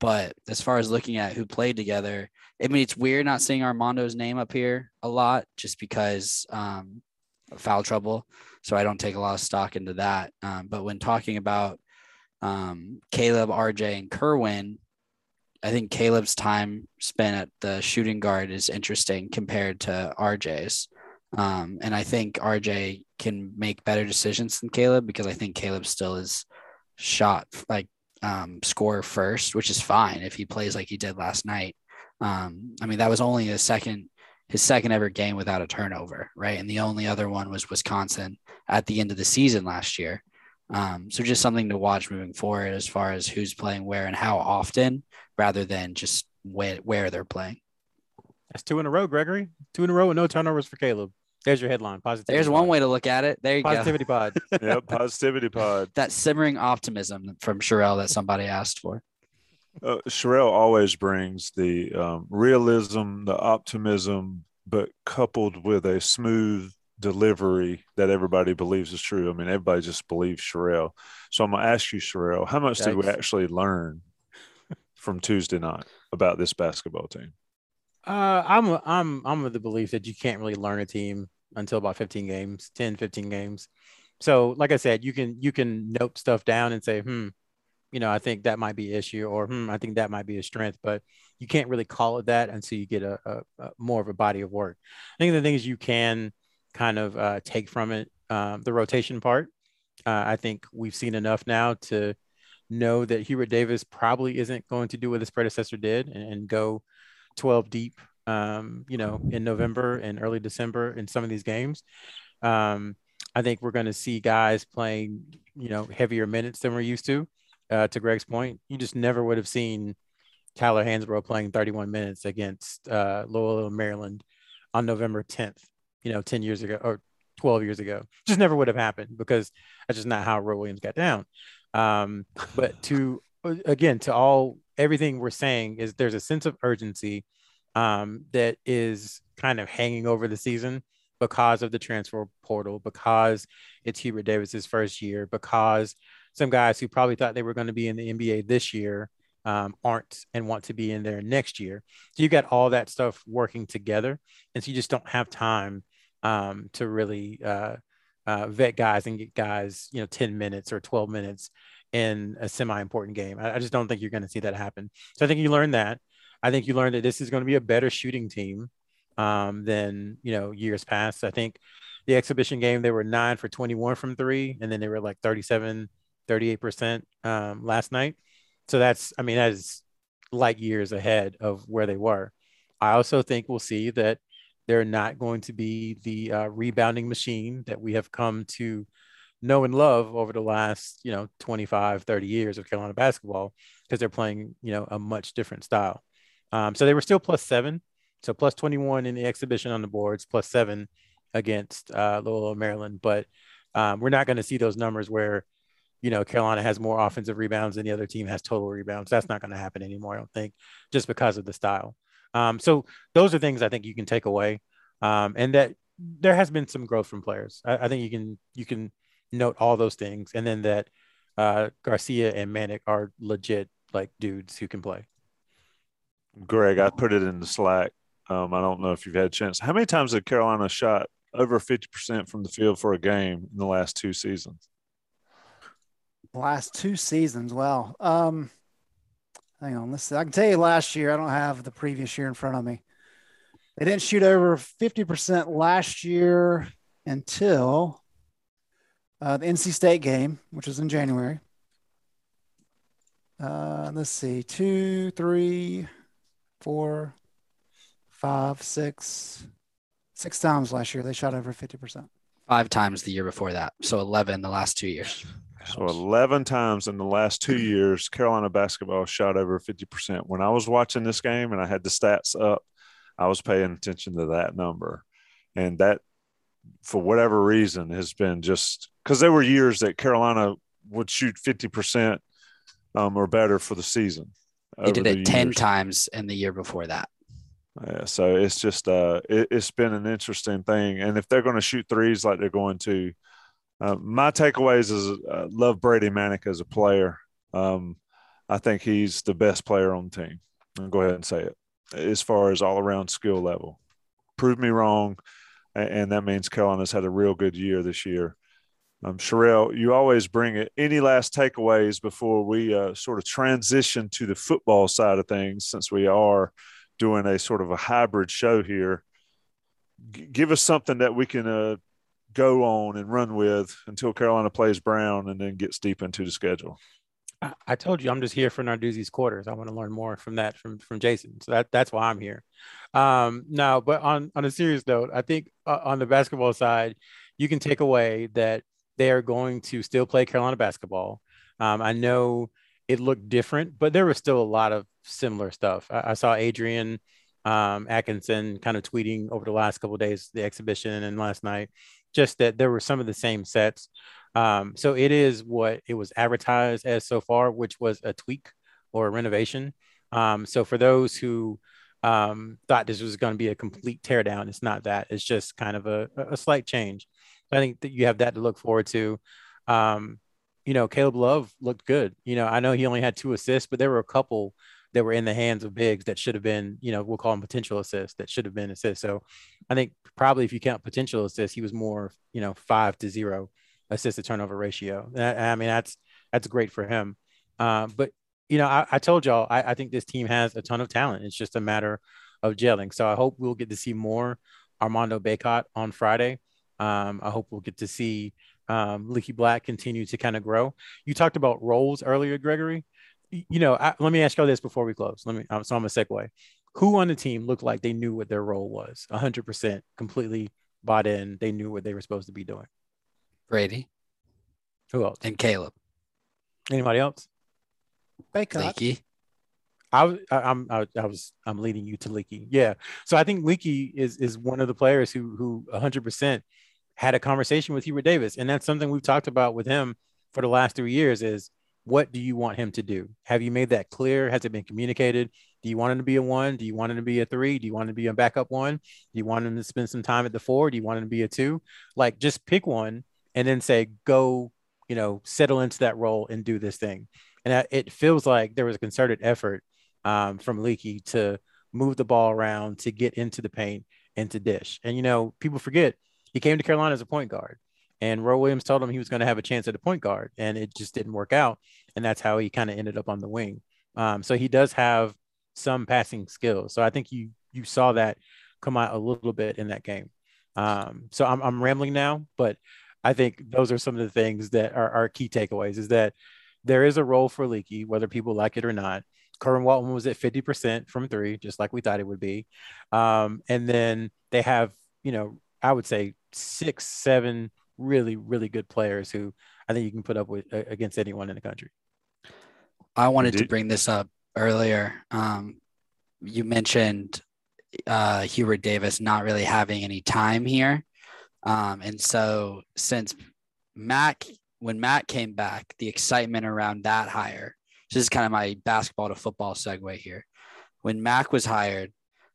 but as far as looking at who played together, I mean, it's weird not seeing Armando's name up here a lot just because um, of foul trouble. So I don't take a lot of stock into that. Um, but when talking about um, Caleb, R J, and Kerwin, I think Caleb's time spent at the shooting guard is interesting compared to R J's. Um, and I think R J can make better decisions than Caleb because I think Caleb still is shot like um, score first, which is fine if he plays like he did last night. Um, I mean, that was only a second, his second ever game without a turnover, right? And the only other one was Wisconsin at the end of the season last year. Um, so just something to watch moving forward as far as who's playing where and how often, rather than just where, where they're playing. That's two in a row, Gregory. Two in a row with no turnovers for Caleb. There's your headline. Positivity. There's pod. One way to look at it. There you positivity go. Positivity pod. Yep, positivity pod. That simmering optimism from Sherrell that somebody asked for. Uh, Sherrell always brings the um, realism, the optimism, but coupled with a smooth delivery that everybody believes is true. I mean, everybody just believes Sherrell. So I'm going to ask you, Sherrell, how much Yikes. did we actually learn from Tuesday night about this basketball team? Uh, I'm I'm I'm of the belief that you can't really learn a team until about fifteen games, ten, fifteen games. So like I said, you can you can note stuff down and say, hmm, you know, I think that might be an issue, or hmm, I think that might be a strength, but you can't really call it that until you get a, a, a more of a body of work. I think the things you can kind of uh, take from it, uh, the rotation part, uh, I think we've seen enough now to know that Hubert Davis probably isn't going to do what his predecessor did and, and go twelve deep, um, you know, in November and early December in some of these games. Um, I think we're going to see guys playing, you know, heavier minutes than we're used to. Uh, to Greg's point, you just never would have seen Tyler Hansbrough playing thirty-one minutes against uh, Loyola, Maryland on November tenth, you know, ten years ago or twelve years ago. Just never would have happened, because that's just not how Roy Williams got down. Um, but to, again, to all, everything we're saying is there's a sense of urgency um, that is kind of hanging over the season because of the transfer portal, because it's Hubert Davis's first year, because some guys who probably thought they were going to be in the N B A this year um, aren't and want to be in there next year. So you got all that stuff working together. And so you just don't have time um, to really uh, uh, vet guys and get guys, you know, ten minutes or twelve minutes in a semi-important game. I, I just don't think you're going to see that happen. So I think you learned that. I think you learned that this is going to be a better shooting team um, than, you know, years past. I think the exhibition game, they were nine for twenty-one from three, and then they were like thirty-seven, thirty-eight percent um, last night. So that's, I mean, that is light years ahead of where they were. I also think we'll see that they're not going to be the uh, rebounding machine that we have come to know and love over the last, you know, twenty-five, thirty years of Carolina basketball, because they're playing, you know, a much different style. Um, so they were still plus seven. So plus twenty-one in the exhibition on the boards, plus seven against uh, Loyola, Maryland. But um, we're not going to see those numbers where, you know, Carolina has more offensive rebounds than the other team has total rebounds. That's not going to happen anymore, I don't think, just because of the style. Um, so those are things I think you can take away, um, and that there has been some growth from players. I, I think you can you can note all those things, and then that uh, Garcia and Manek are legit, like, dudes who can play. Greg, I put it in the Slack. Um, I don't know if you've had a chance. How many times did Carolina shot over fifty percent from the field for a game in the last two seasons? Last two seasons. Wow. Um, hang on. Listen, I can tell you last year, I don't have the previous year in front of me. They didn't shoot over fifty percent last year until uh, the N C State game, which was in January. Uh, let's see. Two, three, four, five, six, six times last year. They shot over fifty percent. Five times the year before that. So eleven the last two years. So eleven times in the last two years, Carolina basketball shot over fifty percent. When I was watching this game and I had the stats up, I was paying attention to that number. And that, for whatever reason, has been just – because there were years that Carolina would shoot fifty percent um, or better for the season. They did it ten times in the year before that. Yeah, so it's just uh, – it, it's been an interesting thing. And if they're going to shoot threes like they're going to – Uh, my takeaways is uh, love Brady Manek as a player. Um, I think he's the best player on the team. I'll go ahead and say it. As far as all-around skill level, prove me wrong, and, and that means Carolina's had a real good year this year. Um, Sherrell, you always bring it. Any last takeaways before we uh, sort of transition to the football side of things, since we are doing a sort of a hybrid show here? G- give us something that we can uh, – go on and run with until Carolina plays Brown and then gets deep into the schedule. I, I told you I'm just here for Narduzzi's quarters. I want to learn more from that from from Jason. So that that's why I'm here. Um, no, but on on a serious note, I think uh, on the basketball side, you can take away that they are going to still play Carolina basketball. Um, I know it looked different, but there was still a lot of similar stuff. I, I saw Adrian um, Atkinson kind of tweeting over the last couple of days, the exhibition and last night, just that there were some of the same sets. Um, so it is what it was advertised as so far, which was a tweak or a renovation. Um, so for those who um, thought this was going to be a complete teardown, it's not that. It's just kind of a, a slight change. I think that you have that to look forward to. Um, you know, Caleb Love looked good. You know, I know he only had two assists, but there were a couple that were in the hands of bigs that should have been, you know, we'll call them potential assists that should have been assists. So I think probably if you count potential assists, he was more, you know, five to zero assist to turnover ratio. I, I mean, that's that's great for him. Uh, but, you know, I, I told y'all, I, I think this team has a ton of talent. It's just a matter of gelling. So I hope we'll get to see more Armando Bacot on Friday. Um, I hope we'll get to see um, Leaky Black continue to kind of grow. You talked about roles earlier, Gregory. You know, I, let me ask y'all this before we close. Let me. Um, so I'm a segue. Who on the team looked like they knew what their role was? one hundred percent completely bought in. They knew what they were supposed to be doing. Brady. Who else? And Caleb. Anybody else? Bacot. Leaky. I, I, I'm, I, I was, I'm leading you to Leaky. Yeah. So I think Leaky is is one of the players who who one hundred percent had a conversation with Hubert Davis, and that's something we've talked about with him for the last three years is, what do you want him to do? Have you made that clear? Has it been communicated? Do you want him to be a one? Do you want him to be a three? Do you want him to be a backup one? Do you want him to spend some time at the four? Do you want him to be a two? Like, just pick one and then say, go, you know, settle into that role and do this thing. And I, it feels like there was a concerted effort um, from Leaky to move the ball around, to get into the paint and to dish. And, you know, people forget he came to Carolina as a point guard. And Roy Williams told him he was going to have a chance at a point guard, and it just didn't work out. And that's how he kind of ended up on the wing. Um, so he does have some passing skills. So I think you you saw that come out a little bit in that game. Um, so I'm, I'm rambling now, but I think those are some of the things that are our key takeaways, is that there is a role for Leaky, whether people like it or not. Kerwin Walton was at fifty percent from three, just like we thought it would be. Um, and then they have, you know, I would say six, seven, really, really good players who I think you can put up with uh, against anyone in the country. I wanted Dude. to bring this up earlier. Um, you mentioned uh, Hubert Davis not really having any time here. Um, and so since Mac, when Mac came back, the excitement around that hire, this is kind of my basketball to football segue here. When Mac was hired,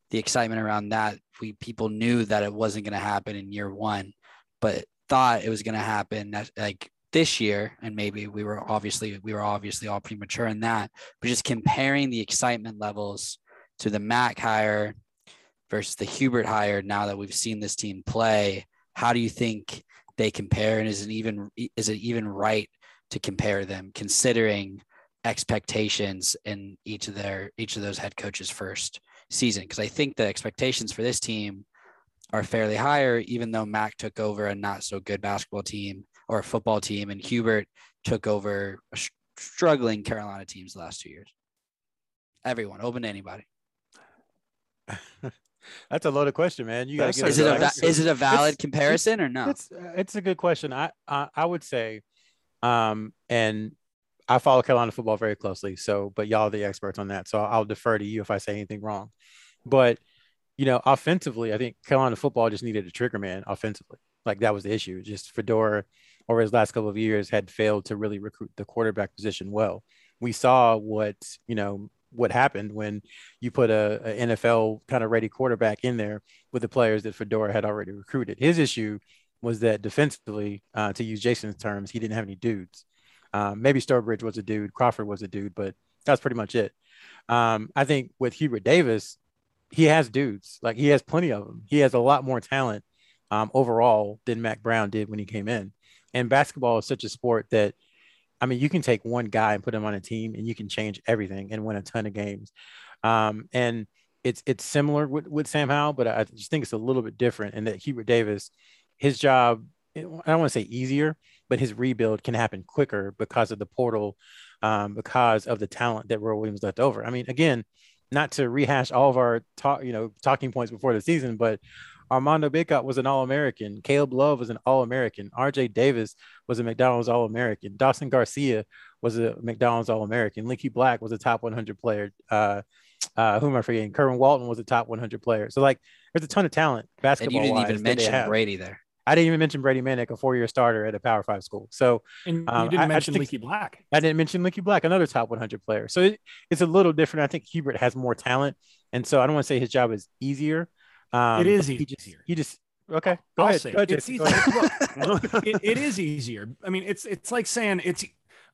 the excitement around that, we people knew that it wasn't going to happen in year one, but thought it was going to happen like this year, and maybe we were obviously we were obviously all premature in that, but just comparing the excitement levels to the Mac hire versus the Hubert hire, now that we've seen this team play, how do you think they compare, and is it even is it even right to compare them considering expectations in each of their each of those head coaches' first season? Because I think the expectations for this team are fairly higher, even though Mac took over a not so good basketball team or football team, and Hubert took over a sh- struggling Carolina teams the last two years. Everyone, open to anybody. That's a loaded question, man. You gotta give is, it a, va- is it a valid it's, comparison it's, or no? It's, it's a good question. I, I I would say, um, and I follow Carolina football very closely. So, but y'all are the experts on that, so I'll defer to you if I say anything wrong. But you know, offensively, I think Carolina football just needed a trigger man offensively. Like, that was the issue. Just Fedora, over his last couple of years, had failed to really recruit the quarterback position well. We saw what, you know, what happened when you put a, a N F L kind of ready quarterback in there with the players that Fedora had already recruited. His issue was that defensively, uh, to use Jason's terms, he didn't have any dudes. Um, maybe Sturbridge was a dude, Crawford was a dude, but that's pretty much it. Um, I think with Hubert Davis, he has dudes. Like, he has plenty of them. He has a lot more talent um, overall than Mac Brown did when he came in. And basketball is such a sport that, I mean, you can take one guy and put him on a team and you can change everything and win a ton of games. Um, and it's it's similar with, with Sam Howell, but I just think it's a little bit different, and that Hubert Davis, his job, I don't want to say easier, but his rebuild can happen quicker because of the portal, um, because of the talent that Roy Williams left over. I mean, again, not to rehash all of our talk, you know, talking points before the season, but Armando Bacot was an All-American. Caleb Love was an All-American. R J. Davis was a McDonald's All-American. Dawson Garcia was a McDonald's All-American. Leaky Black was a top one hundred player. Uh, uh, who am I forgetting? Kerwin Walton was a top one hundred player. So, like, there's a ton of talent basketball-wise. And you didn't even mention Brady there. I didn't even mention Brady Manek, a four-year starter at a Power Five school. So, and you didn't um, mention Leaky Black. I didn't mention Leaky Black, another top one hundred player. So it, it's a little different. I think Hubert has more talent, and so I don't want to say his job is easier. Um, it is easier. He just, he just okay. Go I'll ahead. Say go ahead, it's easier. it, it is easier. I mean, it's it's like saying it's.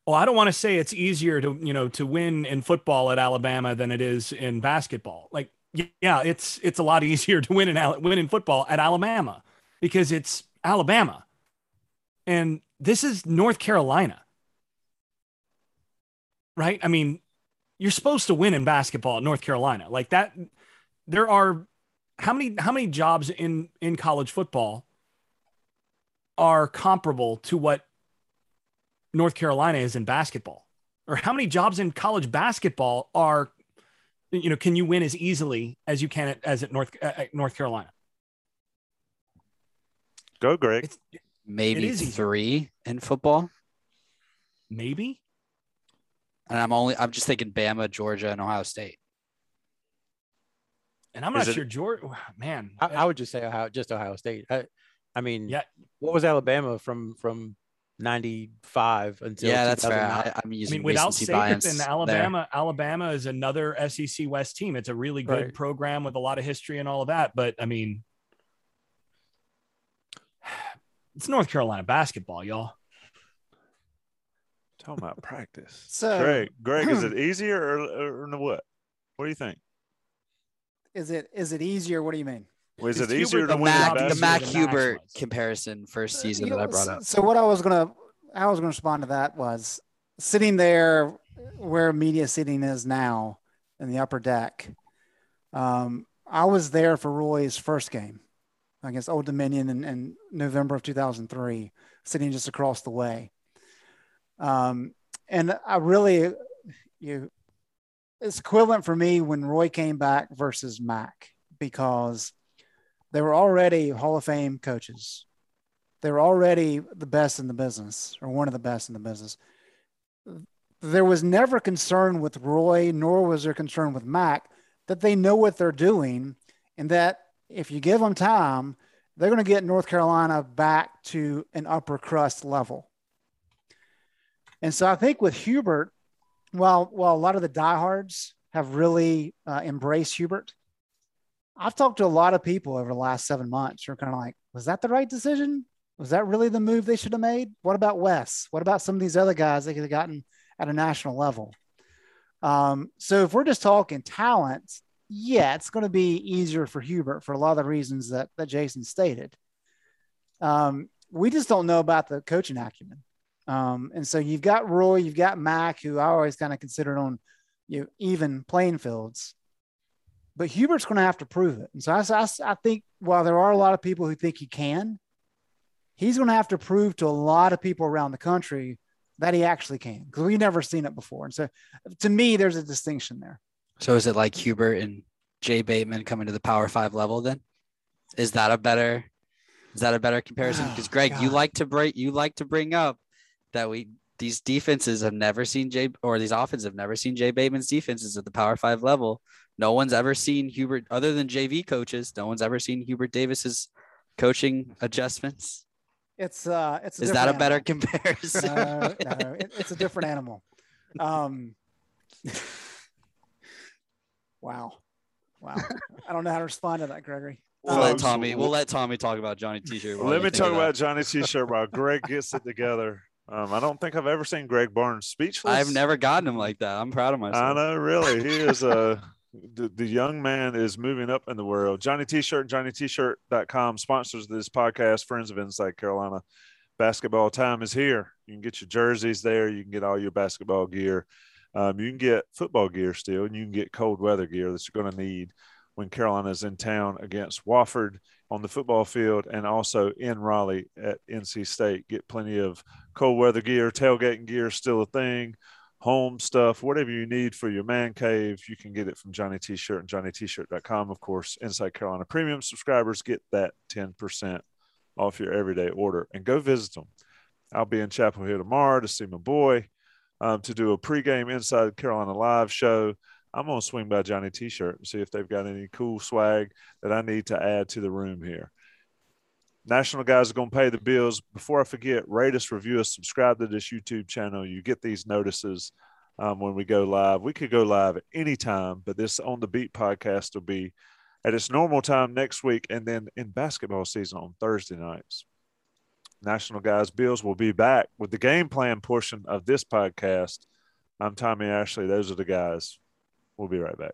Well, I don't want to say it's easier to you know to win in football at Alabama than it is in basketball. Like, yeah, it's it's a lot easier to win in win in football at Alabama, because it's Alabama. And this is North Carolina, right? I mean, you're supposed to win in basketball at North Carolina. Like that, there are how many, how many jobs in, in college football are comparable to what North Carolina is in basketball, or how many jobs in college basketball are, you know, can you win as easily as you can at, as at North, at North Carolina? Go, Greg. It's, maybe it three easy. In football. Maybe. And I'm only, I'm just thinking Bama, Georgia, and Ohio State. And I'm not is sure it, Georgia, man. I, I would just say Ohio, just Ohio State. I, I mean, yeah. What was Alabama from, from ninety-five until yeah, that's fair. I, I'm using I mean, without Saban in Alabama, there. Alabama is another S E C West team. It's a really good right. program with a lot of history and all of that. But I mean, it's North Carolina basketball, y'all. Talking about practice. So, Greg, Greg, is it easier or, or what? What do you think? Is it is it easier? What do you mean? Well, is, is it Hubert easier to win Mac, the Mac Hubert comparison first season uh, you know, that I brought up? So what I was gonna I was gonna respond to that was sitting there where media seating is now in the upper deck. Um, I was there for Roy's first game against Old Dominion in, in November of two thousand three, sitting just across the way. Um, and I really, you, it's equivalent for me when Roy came back versus Mac, because they were already Hall of Fame coaches. They were already the best in the business, or one of the best in the business. There was never concern with Roy, nor was there concern with Mac, that they know what they're doing, and that if you give them time, they're going to get North Carolina back to an upper crust level. And so I think with Hubert, while, while a lot of the diehards have really uh, embraced Hubert, I've talked to a lot of people over the last seven months who are kind of like, was that the right decision? Was that really the move they should have made? What about Wes? What about some of these other guys they could have gotten at a national level? Um, so if we're just talking talent, yeah, it's going to be easier for Hubert for a lot of the reasons that, that Jason stated. Um, we just don't know about the coaching acumen. Um, and so you've got Roy, you've got Mac, who I always kind of considered on, you know, even playing fields, but Hubert's going to have to prove it. And so I, I, I think while there are a lot of people who think he can, he's going to have to prove to a lot of people around the country that he actually can, because we've never seen it before. And so to me, there's a distinction there. So is it like Hubert and Jay Bateman coming to the Power Five level then? Is that a better, is that a better comparison? Because oh, Greg, God. you like to break, you like to bring up that we these defenses have never seen Jay or these offenses have never seen Jay Bateman's defenses at the Power Five level. No one's ever seen Hubert other than J V coaches. No one's ever seen Hubert Davis's coaching adjustments. It's uh, it's a is that a animal. better comparison? Uh, no, it, it's a different animal. Um, wow, wow! I don't know how to respond to that, Gregory. We'll let Tommy. We'll let Tommy talk about Johnny T-Shirt. Let me talk about Johnny T-Shirt while Greg gets it together. Um, I don't think I've ever seen Greg Barnes speechless. I've never gotten him like that. I'm proud of myself. I know, really. He is a the, the young man is moving up in the world. Johnny T-Shirt, Johnny T Shirt dot com, sponsors this podcast. Friends of Inside Carolina basketball time is here. You can get your jerseys there. You can get all your basketball gear. Um, you can get football gear still, and you can get cold weather gear that you're going to need when Carolina's in town against Wofford on the football field, and also in Raleigh at N C State. Get plenty of cold weather gear. Tailgating gear is still a thing. Home stuff, whatever you need for your man cave, you can get it from Johnny T-Shirt and Johnny T Shirt dot com. Of course, Inside Carolina Premium subscribers get that ten percent off your everyday order. And go visit them. I'll be in Chapel Hill tomorrow to see my boy, um, to do a pregame Inside Carolina live show. I'm going to swing by Johnny T-Shirt and see if they've got any cool swag that I need to add to the room here. National guys are going to pay the bills. Before I forget, rate us, review us, subscribe to this YouTube channel. You get these notices um, when we go live. We could go live at any time, but this On The Beat podcast will be at its normal time next week, and then in basketball season on Thursday nights. National guys Bills will be back with the game plan portion of this podcast. I'm Tommy Ashley. Those are the guys. We'll be right back.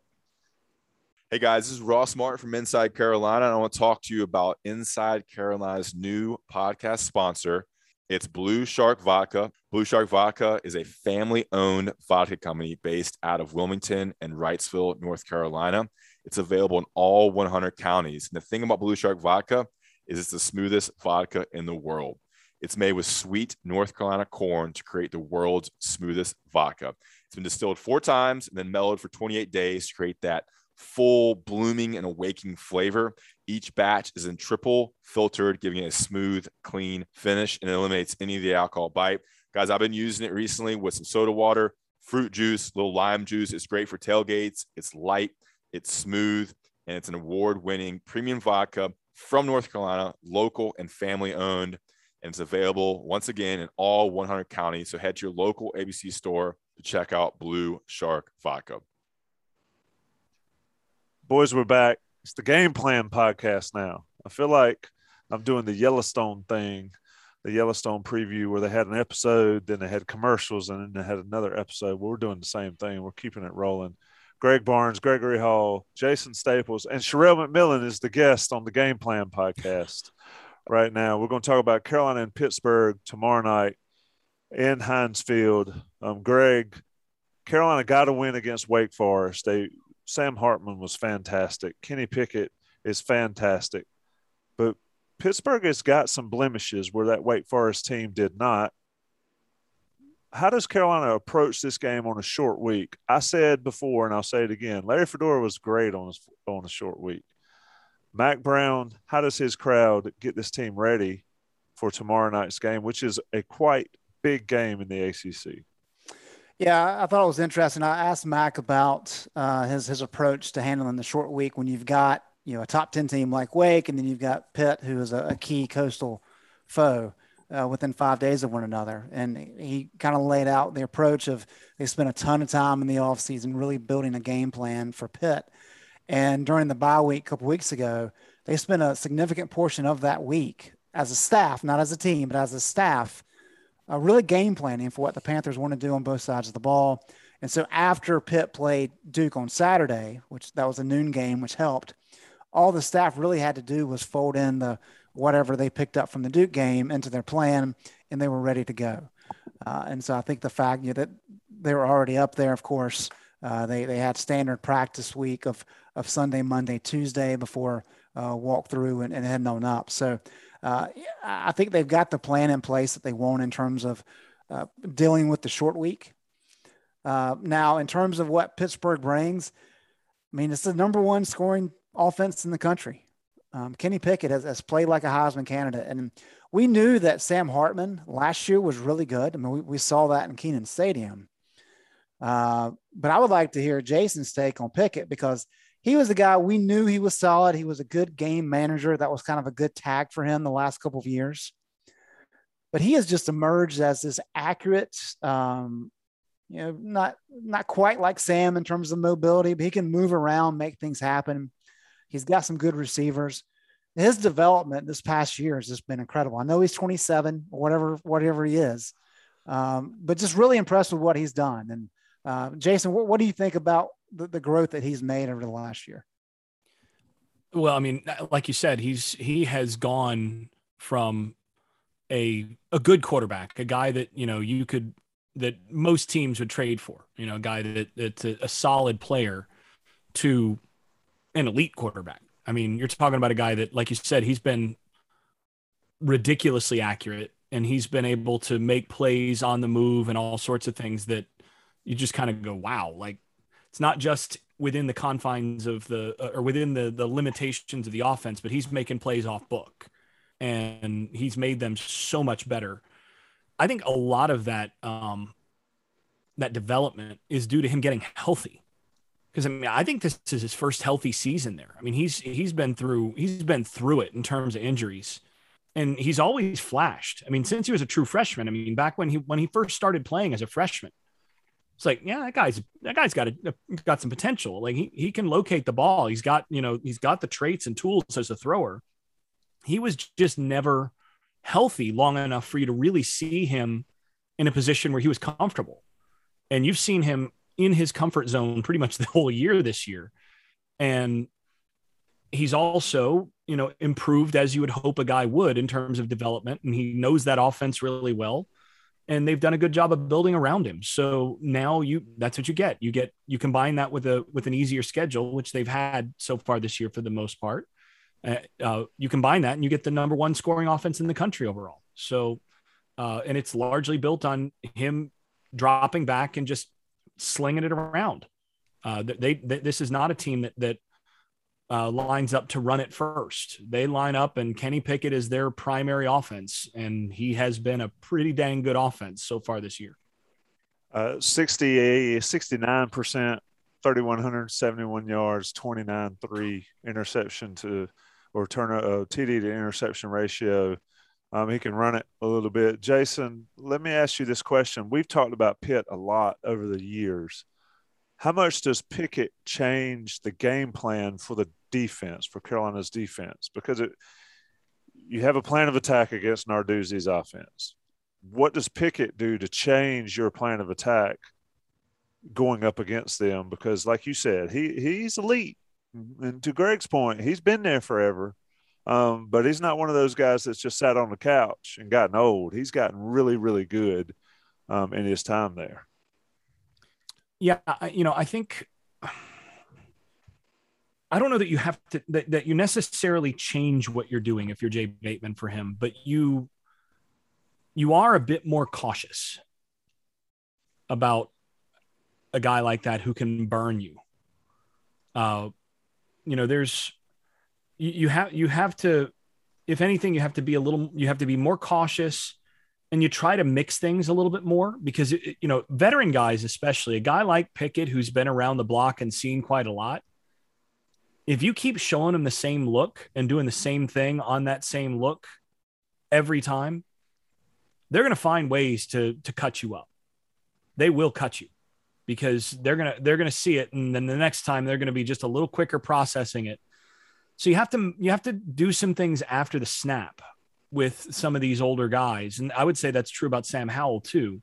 Hey, guys, this is Ross Martin from Inside Carolina, and I want to talk to you about Inside Carolina's new podcast sponsor, It's Blue Shark Vodka. Blue Shark Vodka is a family-owned vodka company based out of Wilmington and Wrightsville, North Carolina. It's available in all one hundred counties. And the thing about Blue Shark Vodka is it's the smoothest vodka in the world. It's made with sweet North Carolina corn to create the world's smoothest vodka. It's been distilled four times and then mellowed for twenty-eight days to create that full blooming and awakening flavor. Each batch is in triple filtered, giving it a smooth, clean finish, and it eliminates any of the alcohol bite. Guys, I've been using it recently with some soda water, fruit juice, little lime juice. It's great for tailgates. It's light, it's smooth, and it's an award-winning premium vodka from North Carolina, local and family-owned, and it's available once again in all one hundred counties. So head to your local A B C store to check out Blue Shark Vodka. Boys, we're back. It's the Game Plan podcast now. I feel like I'm doing the Yellowstone thing, the Yellowstone preview where they had an episode, then they had commercials, and then they had another episode. We're doing the same thing. We're keeping it rolling. Greg Barnes, Gregory Hall, Jason Staples, and Sherrell McMillan is the guest on the Game Plan podcast right now. We're going to talk about Carolina and Pittsburgh tomorrow night in Heinz Field. Um, Greg, Carolina got a win against Wake Forest. They Sam Hartman was fantastic. Kenny Pickett is fantastic. But Pittsburgh has got some blemishes where that Wake Forest team did not. How does Carolina approach this game on a short week? I said before, and I'll say it again, Larry Fedora was great on, his, on a short week. Mac Brown, how does his crowd get this team ready for tomorrow night's game, which is a quite big game in the A C C? Yeah, I thought it was interesting. I asked Mac about uh, his his approach to handling the short week when you've got, you know, a top ten team like Wake, and then you've got Pitt, who is a, a key coastal foe uh, within five days of one another. And he kind of laid out the approach of they spent a ton of time in the offseason really building a game plan for Pitt. And during the bye week a couple weeks ago, they spent a significant portion of that week as a staff, not as a team, but as a staff, Uh, really game planning for what the Panthers want to do on both sides of the ball. And so after Pitt played Duke on Saturday, which that was a noon game, which helped, all the staff really had to do was fold in the whatever they picked up from the Duke game into their plan, and they were ready to go. Uh, and so I think the fact, you know, that they were already up there, of course, uh, they, they had standard practice week of, of Sunday, Monday, Tuesday before uh, walk through and, and heading on up. So Uh, I think they've got the plan in place that they want in terms of uh, dealing with the short week. Uh, now, in terms of what Pittsburgh brings, I mean, it's the number one scoring offense in the country. Um, Kenny Pickett has, has played like a Heisman candidate. And we knew that Sam Hartman last year was really good. I mean, we, we saw that in Keenan Stadium. Uh, but I would like to hear Jason's take on Pickett, because he was the guy we knew he was solid. He was a good game manager. That was kind of a good tag for him the last couple of years. But he has just emerged as this accurate, um, you know, not not quite like Sam in terms of mobility, but he can move around, make things happen. He's got some good receivers. His development this past year has just been incredible. I know he's twenty-seven, whatever whatever he is, um, but just really impressed with what he's done. And uh, Jason, what, what do you think about The, the growth that he's made over the last year? Well, I mean, like you said, he's, he has gone from a, a good quarterback, a guy that, you know, you could, that most teams would trade for, you know, a guy that that's a, a solid player, to an elite quarterback. I mean, you're talking about a guy that, like you said, he's been ridiculously accurate, and he's been able to make plays on the move and all sorts of things that you just kind of go, wow, like, it's not just within the confines of the uh, or within the the limitations of the offense, but he's making plays off book, and he's made them so much better. I think a lot of that um, that development is due to him getting healthy, because I mean, I think this is his first healthy season there. I mean, he's he's been through he's been through it in terms of injuries, and he's always flashed. I mean, since he was a true freshman. I mean, back when he when he first started playing as a freshman. It's like, yeah, that guy's that guy's got a, got some potential. Like he he can locate the ball. He's got, you know, he's got the traits and tools as a thrower. He was just never healthy long enough for you to really see him in a position where he was comfortable. And you've seen him in his comfort zone pretty much the whole year this year. And he's also, you know, improved as you would hope a guy would in terms of development. And he knows that offense really well. And they've done a good job of building around him. So now you, that's what you get. You get, you combine that with a, with an easier schedule, which they've had so far this year for the most part. Uh, you combine that and you get the number one scoring offense in the country overall. So, uh, and it's largely built on him dropping back and just slinging it around. Uh, they, they this is not a team that, that, Uh, lines up to run it first. They line up and Kenny Pickett is their primary offense, and he has been a pretty dang good offense so far this year. Uh, sixty-eight, sixty-nine percent, three thousand one hundred seventy-one yards, twenty-nine three interception to or turn uh, T D to interception ratio. Um, he can run it a little bit. Jason, let me ask you this question. We've talked about Pitt a lot over the years. How much does Pickett change the game plan for the defense, for Carolina's defense? Because it, you have a plan of attack against Narduzzi's offense. What does Pickett do to change your plan of attack going up against them? Because like you said, he he's elite. And to Greg's point, he's been there forever. Um, but he's not one of those guys that's just sat on the couch and gotten old. He's gotten really, really good um, in his time there. Yeah, you know, I think I don't know that you have to that, that you necessarily change what you're doing if you're Jay Bateman for him, but you you are a bit more cautious about a guy like that who can burn you. Uh, you know, there's you, you have you have to, if anything, you have to be a little you have to be more cautious. And you try to mix things a little bit more because, you know, veteran guys, especially a guy like Pickett, who's been around the block and seen quite a lot. If you keep showing him the same look and doing the same thing on that same look every time, they're going to find ways to, to cut you up. They will cut you because they're going to, they're going to see it. And then the next time they're going to be just a little quicker processing it. So you have to, you have to do some things after the snap with some of these older guys. And I would say that's true about Sam Howell too.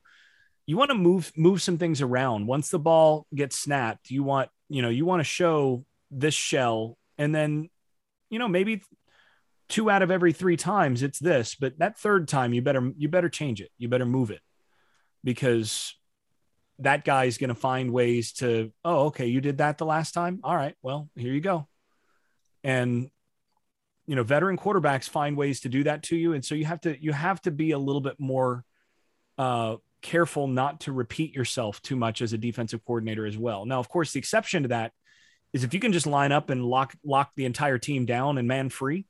You want to move, move some things around. Once the ball gets snapped, you want, you know, you want to show this shell and then, you know, maybe two out of every three times it's this, but that third time you better, you better change it. You better move it because that guy's going to find ways to, oh, okay, you did that the last time. All right, well, here you go. And, you know, veteran quarterbacks find ways to do that to you. And so you have to, you have to be a little bit more uh, careful not to repeat yourself too much as a defensive coordinator as well. Now, of course, the exception to that is if you can just line up and lock, lock the entire team down and man free,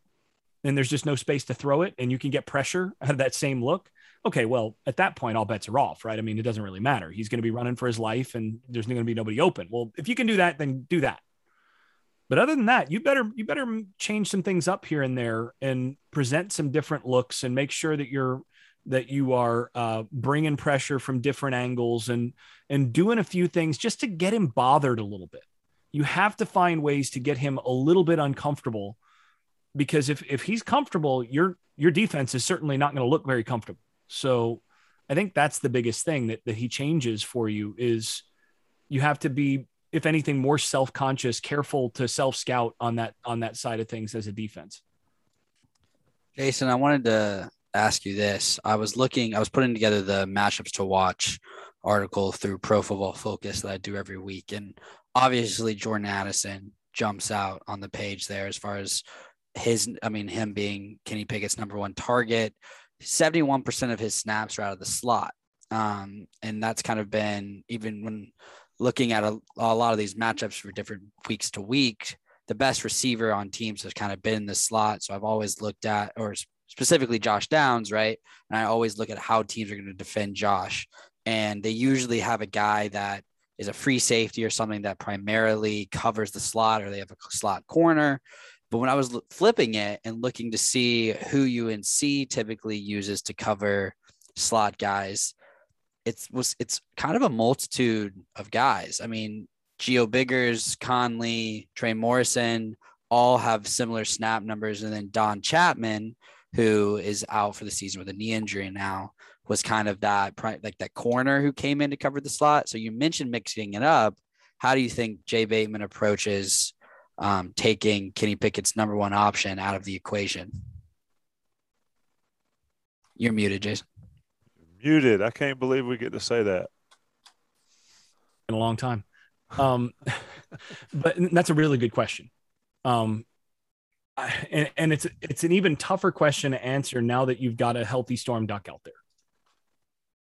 and there's just no space to throw it and you can get pressure out of that same look. Okay. Well, at that point, all bets are off, right? I mean, it doesn't really matter. He's going to be running for his life and there's going to be nobody open. Well, if you can do that, then do that. But other than that, you better you better change some things up here and there, and present some different looks, and make sure that you're that you are uh, bringing pressure from different angles, and and doing a few things just to get him bothered a little bit. You have to find ways to get him a little bit uncomfortable, because if if he's comfortable, your your defense is certainly not going to look very comfortable. So, I think that's the biggest thing that that he changes for you is you have to be, if anything, more self-conscious, careful to self-scout on that, on that side of things as a defense. Jason, I wanted to ask you this. I was looking, I was putting together the matchups to watch article through Pro Football Focus that I do every week. And obviously Jordan Addison jumps out on the page there as far as his, I mean, him being Kenny Pickett's number one target, seventy-one percent of his snaps are out of the slot. Um, and that's kind of been, even when looking at a, a lot of these matchups for different weeks to week, the best receiver on teams has kind of been in the slot. So I've always looked at, or specifically Josh Downs, right? And I always look at how teams are going to defend Josh. And they usually have a guy that is a free safety or something that primarily covers the slot, or they have a slot corner. But when I was flipping it and looking to see who U N C typically uses to cover slot guys, It's was it's kind of a multitude of guys. I mean, Gio Biggers, Conley, Trey Morrison all have similar snap numbers. And then Don Chapman, who is out for the season with a knee injury now, was kind of that, like that corner who came in to cover the slot. So you mentioned mixing it up. How do you think Jay Bateman approaches um, taking Kenny Pickett's number one option out of the equation. You're muted, Jason. Muted. I can't believe we get to say that. In a long time. Um, but that's a really good question. Um, and, and it's it's an even tougher question to answer now that you've got a healthy Storm Duck out there.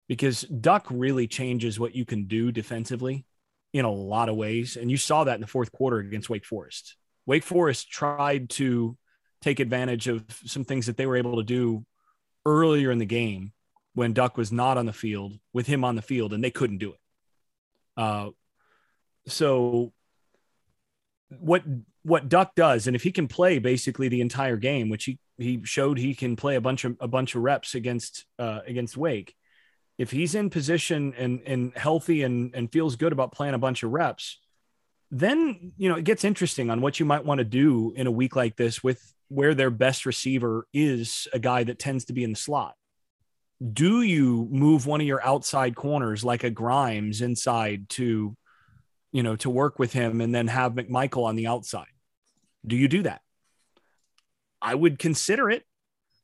Because Duck really changes what you can do defensively in a lot of ways. And you saw that in the fourth quarter against Wake Forest. Wake Forest tried to take advantage of some things that they were able to do earlier in the game when Duck was not on the field, with him on the field, and they couldn't do it. Uh, so what what Duck does, and if he can play basically the entire game, which he he showed he can play a bunch of a bunch of reps against uh, against Wake. If he's in position and, and healthy and, and feels good about playing a bunch of reps, then, you know, it gets interesting on what you might want to do in a week like this with where their best receiver is a guy that tends to be in the slot. Do you move one of your outside corners like a Grimes inside to, you know, to work with him and then have McMichael on the outside? Do you do that? I would consider it,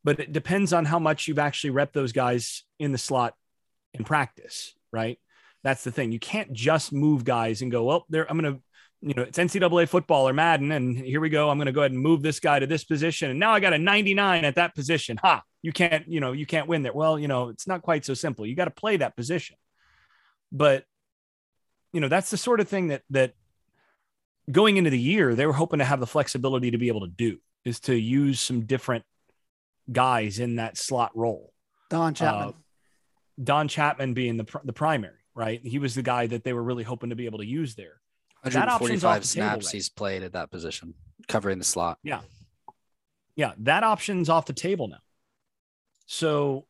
but it depends on how much you've actually repped those guys in the slot in practice, right? That's the thing. You can't just move guys and go, well, there, I'm going to, you know, it's N C double A football or Madden. And here we go. I'm going to go ahead and move this guy to this position. And now I got a ninety-nine at that position. Ha, you can't, you know, you can't win there. Well, you know, it's not quite so simple. You got to play that position, but you know, that's the sort of thing that, that going into the year, they were hoping to have the flexibility to be able to do, is to use some different guys in that slot role. Don Chapman. Uh, Don Chapman being the pr- the primary, right? He was the guy that they were really hoping to be able to use there. one forty-five snaps he's played at that position, covering the slot. Yeah. Yeah, that option's off the table now. So,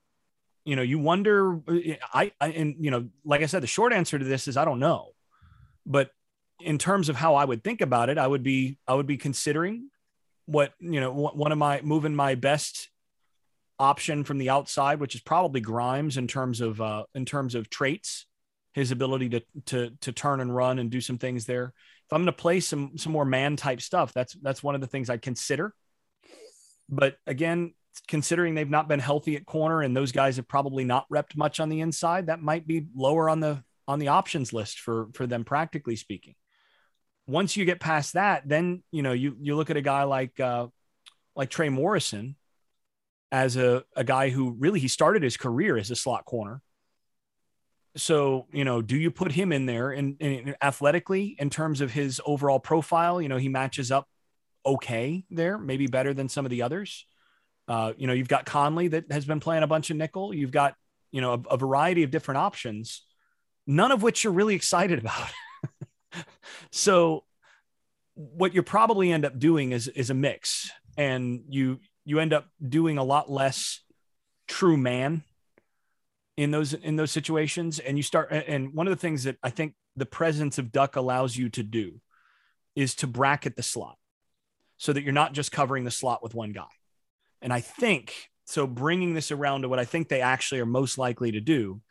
you know, you wonder, I, I and, you know, like I said, the short answer to this is I don't know. But in terms of how I would think about it, I would be, I would be considering what, you know, one of my, moving my best option from the outside, which is probably Grimes in terms of uh, in terms of traits, his ability to to to turn and run and do some things there. If I'm going to play some some more man type stuff, that's that's one of the things I consider. But again, considering they've not been healthy at corner and those guys have probably not repped much on the inside, that might be lower on the on the options list for for them, practically speaking. Once you get past that, then you know you you look at a guy like uh, like Trey Morrison. As a, a guy who really, he started his career as a slot corner. So, you know, do you put him in there and, and athletically in terms of his overall profile? You know, he matches up okay there, maybe better than some of the others. Uh, you know, you've got Conley that has been playing a bunch of nickel. You've got, you know, a, a variety of different options, none of which you're really excited about. So what you probably end up doing is, is a mix, and you, you end up doing a lot less true man in those, in those situations. And you start, and one of the things that I think the presence of Duck allows you to do is to bracket the slot so that you're not just covering the slot with one guy. And I think, so bringing this around to what I think they actually are most likely to do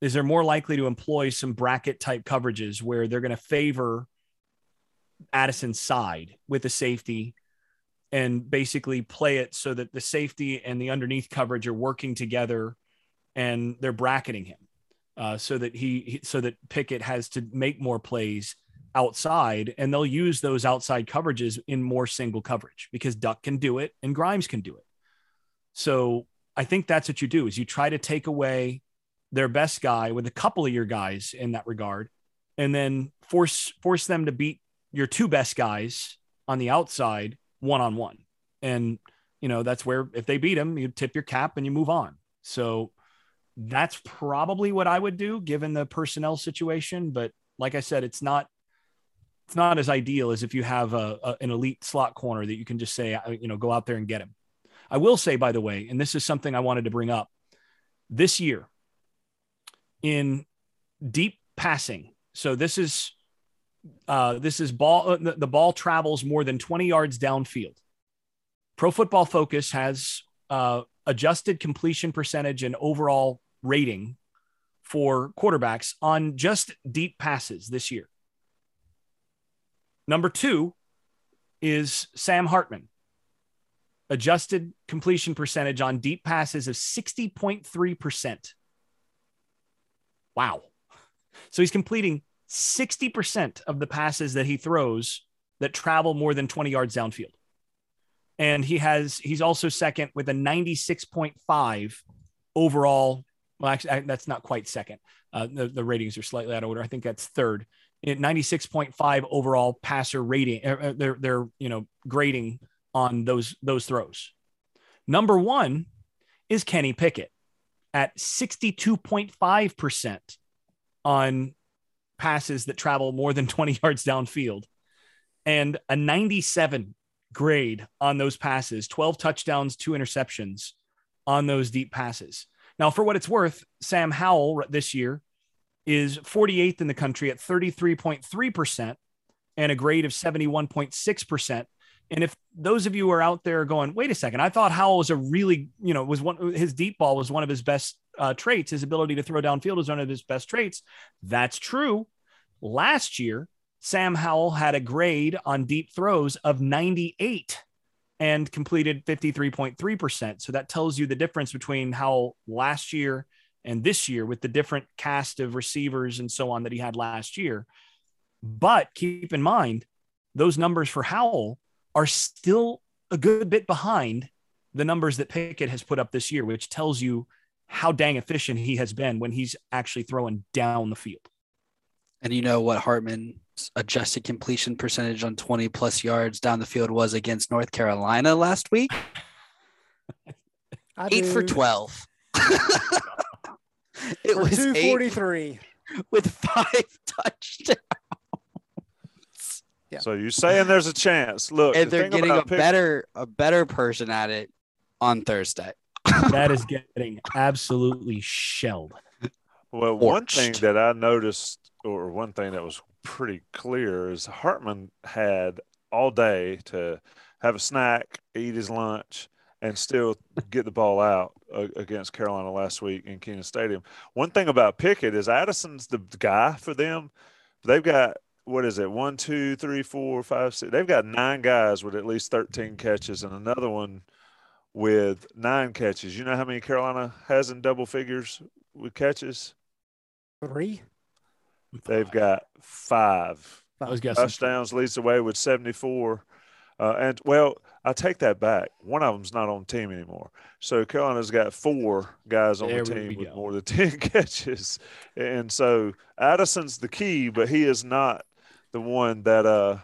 is they're more likely to employ some bracket type coverages where they're going to favor Addison's side with a safety, and basically play it so that the safety and the underneath coverage are working together and they're bracketing him uh, so that he, so that Pickett has to make more plays outside, and they'll use those outside coverages in more single coverage because Duck can do it and Grimes can do it. So I think that's what you do, is you try to take away their best guy with a couple of your guys in that regard, and then force, force them to beat your two best guys on the outside one-on-one. And, you know, that's where, if they beat him, you tip your cap and you move on. So that's probably what I would do given the personnel situation. But like I said, it's not, it's not as ideal as if you have a, a an elite slot corner that you can just say, you know, go out there and get him. I will say, by the way, and this is something I wanted to bring up this year in deep passing. So this is, Uh, this is ball. The, the ball travels more than twenty yards downfield. Pro Football Focus has uh, adjusted completion percentage and overall rating for quarterbacks on just deep passes this year. Number two is Sam Hartman. Adjusted completion percentage on deep passes of sixty point three percent. Wow. So he's completing sixty percent of the passes that he throws that travel more than twenty yards downfield. And he has, he's also second with a ninety-six point five overall. Well, actually, that's not quite second. Uh, the, the ratings are slightly out of order. I think that's third. At ninety-six point five overall passer rating, uh, they're, they're, you know, grading on those, those throws. Number one is Kenny Pickett at sixty-two point five percent on passes that travel more than twenty yards downfield, and a ninety-seven grade on those passes, twelve touchdowns, two interceptions on those deep passes. Now, for what it's worth, Sam Howell this year is forty-eighth in the country at thirty-three point three percent and a grade of seventy-one point six percent. And if those of you who are out there going, wait a second, I thought Howell was a really, you know, was one, his deep ball was one of his best uh, traits. His ability to throw downfield was one of his best traits. That's true. Last year, Sam Howell had a grade on deep throws of ninety-eight and completed fifty-three point three percent. So that tells you the difference between Howell last year and this year, with the different cast of receivers and so on that he had last year. But keep in mind, those numbers for Howell are still a good bit behind the numbers that Pickett has put up this year, which tells you how dang efficient he has been when he's actually throwing down the field. And you know what Hartman's adjusted completion percentage on twenty plus yards down the field was against North Carolina last week? Eight do. for twelve. It for was two forty-three with five touchdowns. Yeah. So you're saying there's a chance. Look, and the they're getting a pick- better, a better person at it on Thursday. That is getting absolutely shelled. Well, Forced. one thing that I noticed, or one thing that was pretty clear, is Hartman had all day to have a snack, eat his lunch, and still get the ball out uh, against Carolina last week in Kenan Stadium. One thing about Pickett is Addison's the guy for them. They've got, what is it, one, two, three, four, five, six. They've got nine guys with at least thirteen catches and another one with nine catches. You know how many Carolina has in double figures with catches? Three. They've got five. I was guessing. Josh Downs leads the way with seventy-four. Uh, and, well, I take that back. One of them's not on the team anymore. So Carolina's got four guys on there the team with go. more than ten catches. And so Addison's the key, but he is not the one that uh,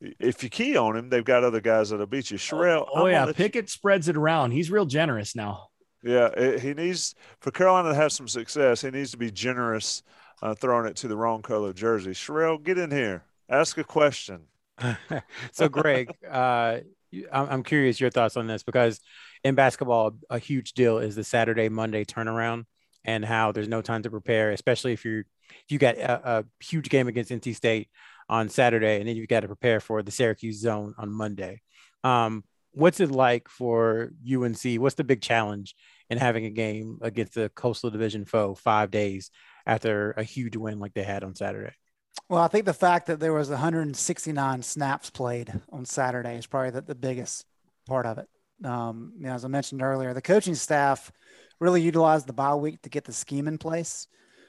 if you key on him, they've got other guys that'll beat you. Sherrell. Oh, oh yeah. Pickett ch- spreads it around. He's real generous now. Yeah. It, he needs, for Carolina to have some success, he needs to be generous. Uh, throwing it to the wrong color jersey. Sherrell, get in here. Ask a question. So, Greg, uh, I'm curious your thoughts on this, because in basketball, a huge deal is the Saturday, Monday turnaround and how there's no time to prepare, especially if, you're, if you got a, a huge game against N C State on Saturday and then you've got to prepare for the Syracuse zone on Monday. Um, what's it like for U N C? What's the big challenge in having a game against a Coastal Division foe five days after a huge win like they had on Saturday? Well, I think the fact that there was one hundred sixty-nine snaps played on Saturday is probably the, the biggest part of it. Um, you know, as I mentioned earlier, the coaching staff really utilized the bye week to get the scheme in place.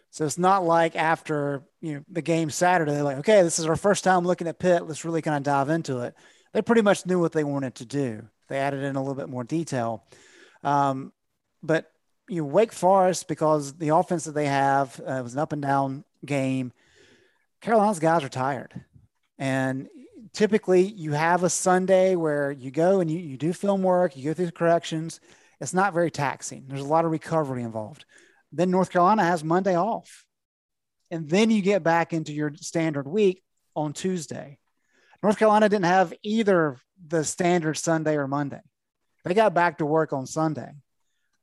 So it's not like after, you know, the game Saturday, they're like, okay, this is our first time looking at Pitt. Let's really kind of dive into it. They pretty much knew what they wanted to do. They added in a little bit more detail. Um, but You know, Wake Forest, because the offense that they have uh, was an up and down game. Carolina's guys are tired. And typically you have a Sunday where you go and you, you do film work, you go through the corrections. It's not very taxing. There's a lot of recovery involved. Then North Carolina has Monday off. And then you get back into your standard week on Tuesday. North Carolina didn't have either the standard Sunday or Monday. They got back to work on Sunday.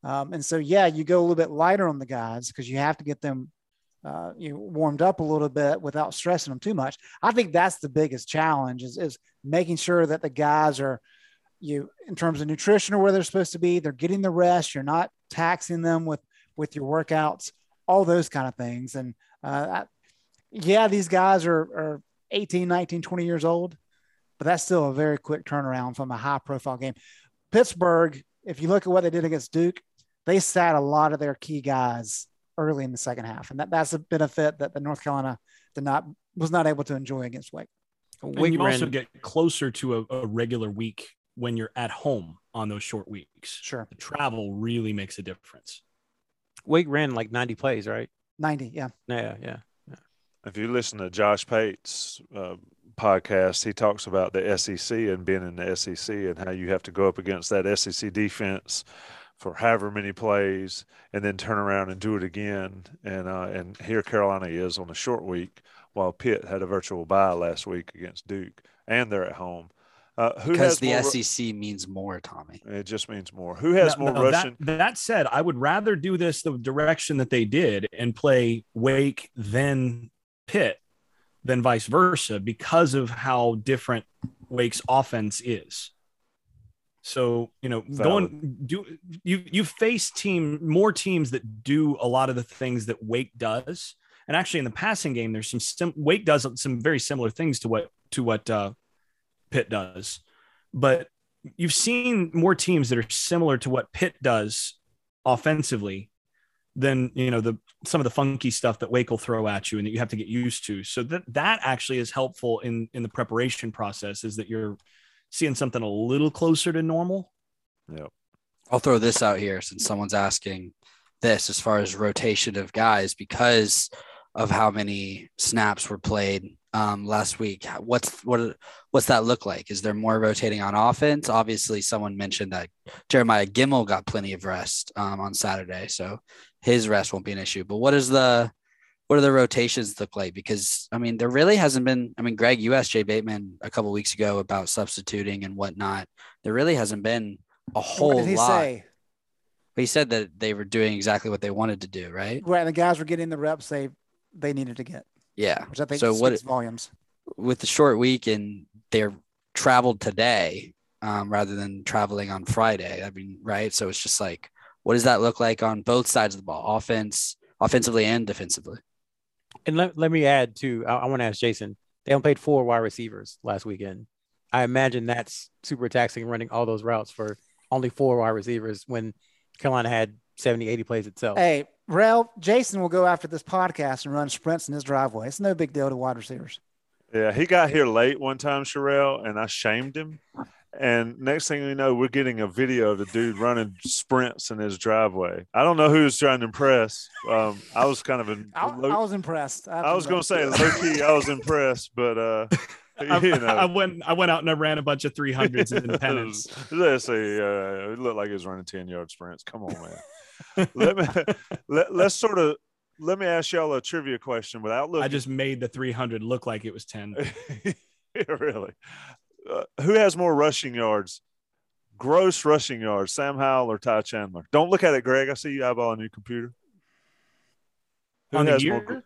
Um, and so, yeah, you go a little bit lighter on the guys because you have to get them uh, you know, warmed up a little bit without stressing them too much. I think that's the biggest challenge is, is making sure that the guys are, you in terms of nutrition or where they're supposed to be, they're getting the rest. You're not taxing them with, with your workouts, all those kind of things. And uh, I, yeah, these guys are, are eighteen, nineteen, twenty years old, but that's still a very quick turnaround from a high-profile game. Pittsburgh, if you look at what they did against Duke, they sat a lot of their key guys early in the second half, and that, that's a benefit that the North Carolina did not was not able to enjoy against Wake. Wake you ran. also get closer to a, a regular week when you're at home on those short weeks. Sure. The travel really makes a difference. Wake ran like ninety plays, right? ninety, yeah. Yeah, yeah. yeah. If you listen to Josh Pate's uh, podcast, he talks about the S E C and being in the S E C and how you have to go up against that S E C defense for however many plays and then turn around and do it again. And, uh, and here Carolina is on a short week while Pitt had a virtual bye last week against Duke, and they're at home. Uh, who because has the more... S E C means more, Tommy. It just means more. Who has no, more no, Russian? That, that said, I would rather do this the direction that they did and play Wake then Pitt than vice versa because of how different Wake's offense is. So, you know, so, going do you you face team more teams that do a lot of the things that Wake does, and actually in the passing game, there's some sim- Wake does some very similar things to what to what. Uh, Pitt does, but you've seen more teams that are similar to what Pitt does offensively than, you know, the, some of the funky stuff that Wake will throw at you and that you have to get used to. So that, that actually is helpful in, in the preparation process, is that you're seeing something a little closer to normal. Yeah. I'll throw this out here since someone's asking this, as far as rotation of guys, because of how many snaps were played um, last week. What's, what, what's that look like? Is there more rotating on offense? Obviously someone mentioned that Jeremiah Gimmel got plenty of rest um, on Saturday, so his rest won't be an issue, but what is the, what are the rotations look like? Because I mean, there really hasn't been, I mean, Greg, you asked Jay Bateman a couple of weeks ago about substituting and whatnot. There really hasn't been a whole lot. What did he say? But he said that they were doing exactly what they wanted to do. Right. Right. And the guys were getting the reps They they needed to get. Yeah. Which I think so what volumes with the short week, and they're traveled today um, rather than traveling on Friday. I mean, right. So it's just like, what does that look like on both sides of the ball, offense, offensively and defensively? And let, let me add to, I, I want to ask Jason, they only played four wide receivers last weekend. I imagine that's super taxing, running all those routes for only four wide receivers when Carolina had seventy, eighty plays itself. Hey, Ralph, Jason will go after this podcast and run sprints in his driveway. It's no big deal to wide receivers. Yeah, he got here late one time, Sherrell, and I shamed him. And next thing we know, we're getting a video of the dude running sprints in his driveway. I don't know who was trying to impress. Um, I was kind of in. I, low, I was impressed. I, I was going to say low key. I was impressed, but uh, I, you know, I went. I went out and I ran a bunch of three hundreds in Independence. Let's see. Uh, it looked like he was running ten yard sprints. Come on, man. let me let, let's sort of let me ask y'all a trivia question without looking. I just made the three hundred look like it was ten. Really? Uh, who has more rushing yards, gross rushing yards, Sam Howell or Ty Chandler? Don't look at it, Greg. I see you eyeballing your computer. Who On has the year? More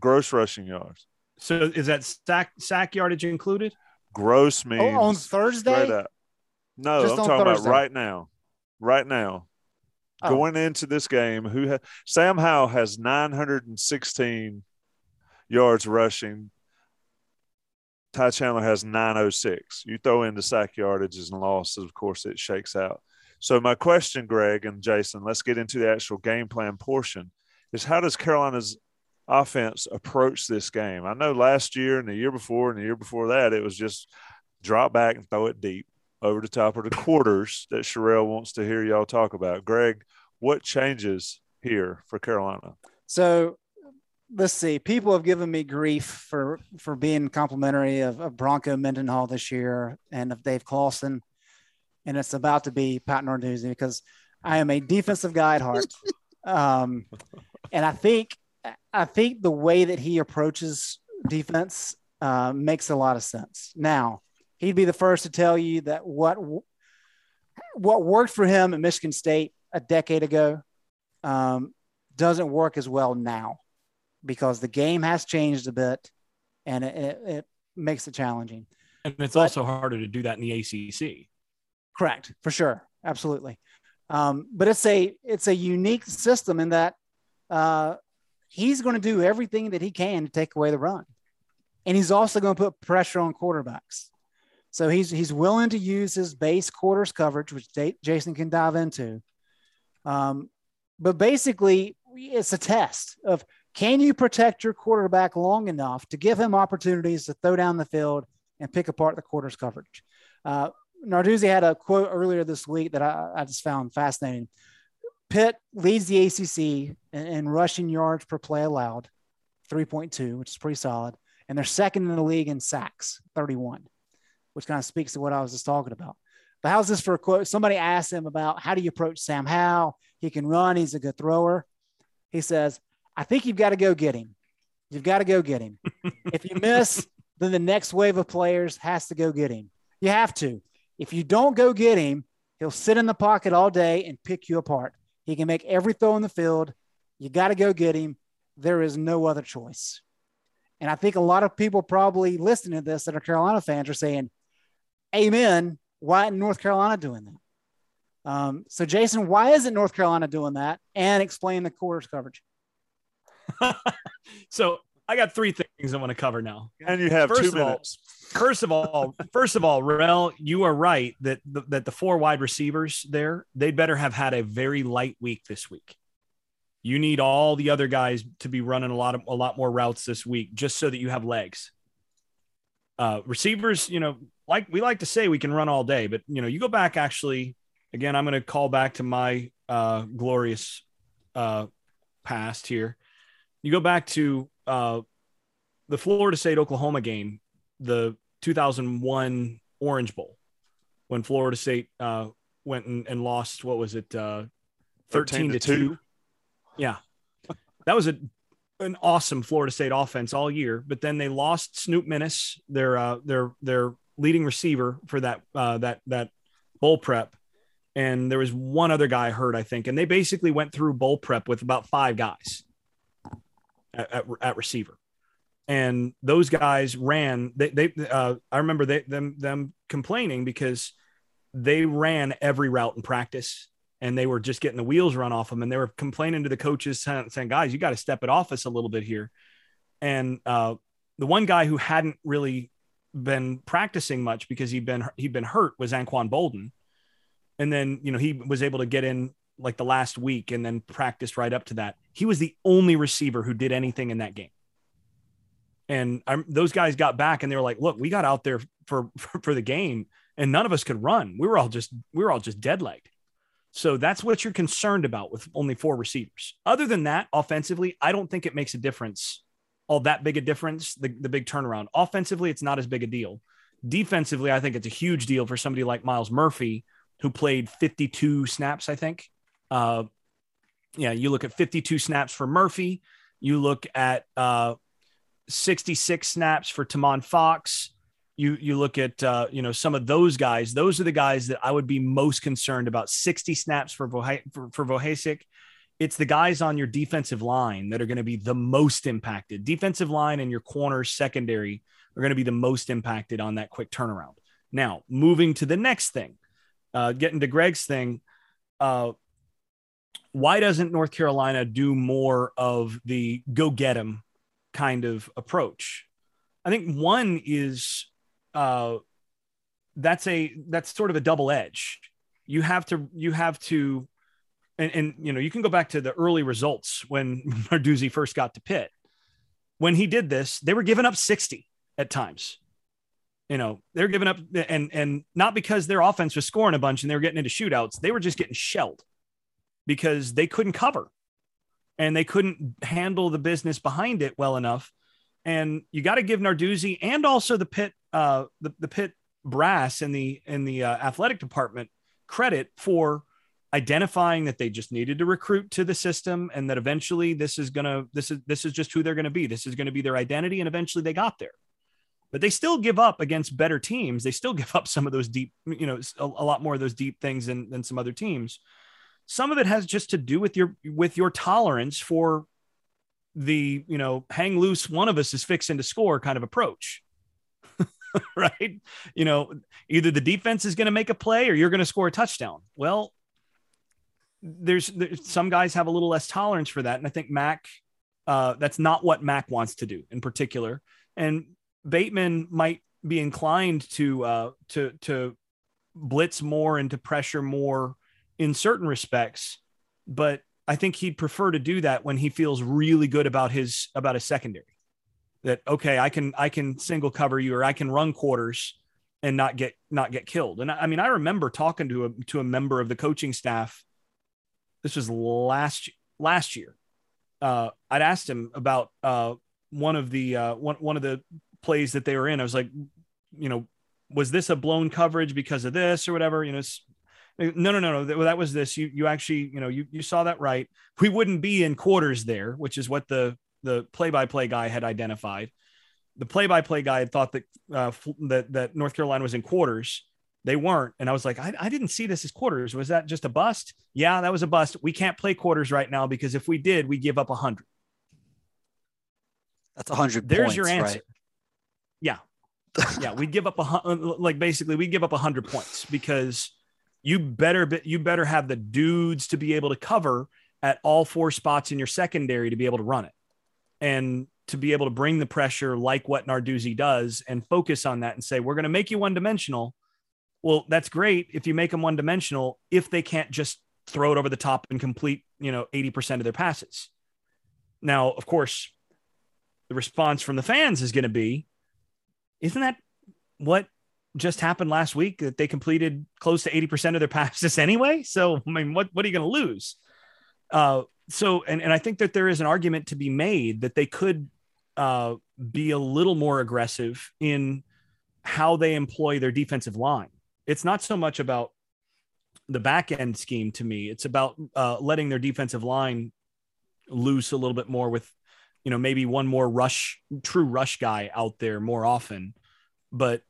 gross rushing yards? So is that sack sack yardage included? Gross means oh, on Thursday. No, just I'm talking Thursday. About right now. Right now. Going into this game, who ha- Sam Howell has nine hundred sixteen yards rushing. Ty Chandler has nine oh six. You throw in the sack yardages and losses, of course, it shakes out. So my question, Greg and Jason, let's get into the actual game plan portion, is how does Carolina's offense approach this game? I know last year and the year before and the year before that, it was just drop back and throw it deep over the top of the quarters that Sherrell wants to hear y'all talk about. Greg, what changes here for Carolina? So let's see. People have given me grief for, for being complimentary of, of Bronco Mendenhall this year and of Dave Clawson. And it's about to be Pat Narduzzi, because I am a defensive guy at heart. um, and I think, I think the way that he approaches defense uh, makes a lot of sense. Now, he'd be the first to tell you that what what worked for him at Michigan State a decade ago um, doesn't work as well now, because the game has changed a bit and it, it, it makes it challenging. And it's but, also harder to do that in the A C C. Correct, for sure, absolutely. Um, but it's a it's a unique system in that uh, he's going to do everything that he can to take away the run, and he's also going to put pressure on quarterbacks. So he's he's willing to use his base quarters coverage, which J- Jason can dive into. Um, but basically, it's a test of, can you protect your quarterback long enough to give him opportunities to throw down the field and pick apart the quarters coverage? Uh, Narduzzi had a quote earlier this week that I, I just found fascinating. Pitt leads the A C C in, in rushing yards per play allowed, three point two, which is pretty solid. And they're second in the league in sacks, thirty-one, which kind of speaks to what I was just talking about. But how's this for a quote? Somebody asked him about, how do you approach Sam Howell? He can run. He's a good thrower. He says, I think you've got to go get him. You've got to go get him. If you miss, then the next wave of players has to go get him. You have to. If you don't go get him, he'll sit in the pocket all day and pick you apart. He can make every throw in the field. You got to go get him. There is no other choice. And I think a lot of people probably listening to this that are Carolina fans are saying, amen, why isn't North Carolina doing that? Um, so, Jason, why isn't North Carolina doing that? And explain the quarters coverage. So I got three things I want to cover now. And you have first two minutes. All, first of all, first of all, Rell, you are right that the, that the four wide receivers there, they better have had a very light week this week. You need all the other guys to be running a lot of, a lot more routes this week, just so that you have legs. Uh, receivers, you know, like we like to say, we can run all day, but you know, you go back actually, again, I'm going to call back to my uh, glorious uh, past here. You go back to uh, the Florida State-Oklahoma game, the two thousand one Orange Bowl, when Florida State uh, went and, and lost, what was it, uh, thirteen to two? Yeah. That was a, an awesome Florida State offense all year, but then they lost Snoop Minnis, their uh, their their leading receiver for that uh, that that bowl prep, and there was one other guy hurt, I think, and they basically went through bowl prep with about five guys. At, at receiver, and those guys ran. They, they uh, I remember they, them them complaining because they ran every route in practice, and they were just getting the wheels run off them, and they were complaining to the coaches saying, "Guys, you got to step it off us a little bit here." And uh, the one guy who hadn't really been practicing much because he'd been he'd been hurt was Anquan Bolden, and then you know he was able to get in like the last week and then practiced right up to that. He was the only receiver who did anything in that game. And I'm, those guys got back and they were like, look, we got out there for, for, for the game and none of us could run. We were all just, we were all just dead legged. So that's what you're concerned about with only four receivers. Other than that, offensively, I don't think it makes a difference. All that big a difference, the, the big turnaround. Offensively, it's not as big a deal. Defensively, I think it's a huge deal for somebody like Miles Murphy, who played fifty-two snaps, I think. Uh, yeah, you look at fifty-two snaps for Murphy. You look at uh, sixty-six snaps for Tamon Fox. You you look at, uh, you know, some of those guys. Those are the guys that I would be most concerned about. sixty snaps for Voh- for, for Vohasek. It's the guys on your defensive line that are going to be the most impacted. Defensive line and your corner secondary are going to be the most impacted on that quick turnaround. Now, moving to the next thing, uh, getting to Greg's thing, uh, why doesn't North Carolina do more of the go get him kind of approach? I think one is uh, that's a, that's sort of a double edge. You have to, you have to, and, and, you know, you can go back to the early results when Narduzzi first got to Pitt. When he did this, they were giving up sixty at times, you know, they're giving up and, and not because their offense was scoring a bunch and they were getting into shootouts. They were just getting shelled, because they couldn't cover and they couldn't handle the business behind it well enough. And you got to give Narduzzi and also the Pitt, uh, the, the Pitt brass in the, in the uh, athletic department credit for identifying that they just needed to recruit to the system. And that eventually this is going to, this is, this is just who they're going to be. This is going to be their identity. And eventually they got there, but they still give up against better teams. They still give up some of those deep, you know, a, a lot more of those deep things than, than some other teams. Some of it has just to do with your, with your tolerance for the, you know, hang loose, one of us is fixing to score kind of approach, right? You know, either the defense is going to make a play or you're going to score a touchdown. Well, there's, there's some guys have a little less tolerance for that. And I think Mac, uh, that's not what Mac wants to do in particular. And Bateman might be inclined to uh, to to blitz more and to pressure more in certain respects, but I think he'd prefer to do that when he feels really good about his about his secondary. That, okay, I can I can single cover you, or I can run quarters and not get not get killed. And I, I mean, I remember talking to a to a member of the coaching staff. This was last last year. Uh, I'd asked him about uh, one of the uh, one one of the plays that they were in. I was like, you know, was this a blown coverage because of this or whatever? You know, it's, no, no, no, no. That was this. You you actually, you know, you you saw that right. We wouldn't be in quarters there, which is what the the play-by-play guy had identified. The play-by-play guy had thought that uh, that that North Carolina was in quarters. They weren't. And I was like, I, I didn't see this as quarters. Was that just a bust? Yeah, that was a bust. We can't play quarters right now because if we did, we give up a hundred. That's a hundred. There's points, your answer. Right? Yeah. Yeah. We give up a like, basically we give up a hundred points because you better, you better have the dudes to be able to cover at all four spots in your secondary to be able to run it and to be able to bring the pressure like what Narduzzi does and focus on that and say, we're going to make you one dimensional. Well, that's great if you make them one dimensional, if they can't just throw it over the top and complete, you know, eighty percent of their passes. Now, of course, the response from the fans is going to be, isn't that what just happened last week, that they completed close to eighty percent of their passes anyway? So, I mean, what, what are you going to lose? Uh, so, and, and I think that there is an argument to be made that they could uh, be a little more aggressive in how they employ their defensive line. It's not so much about the back end scheme to me. It's about uh, letting their defensive line loose a little bit more with, you know, maybe one more rush, true rush guy out there more often. But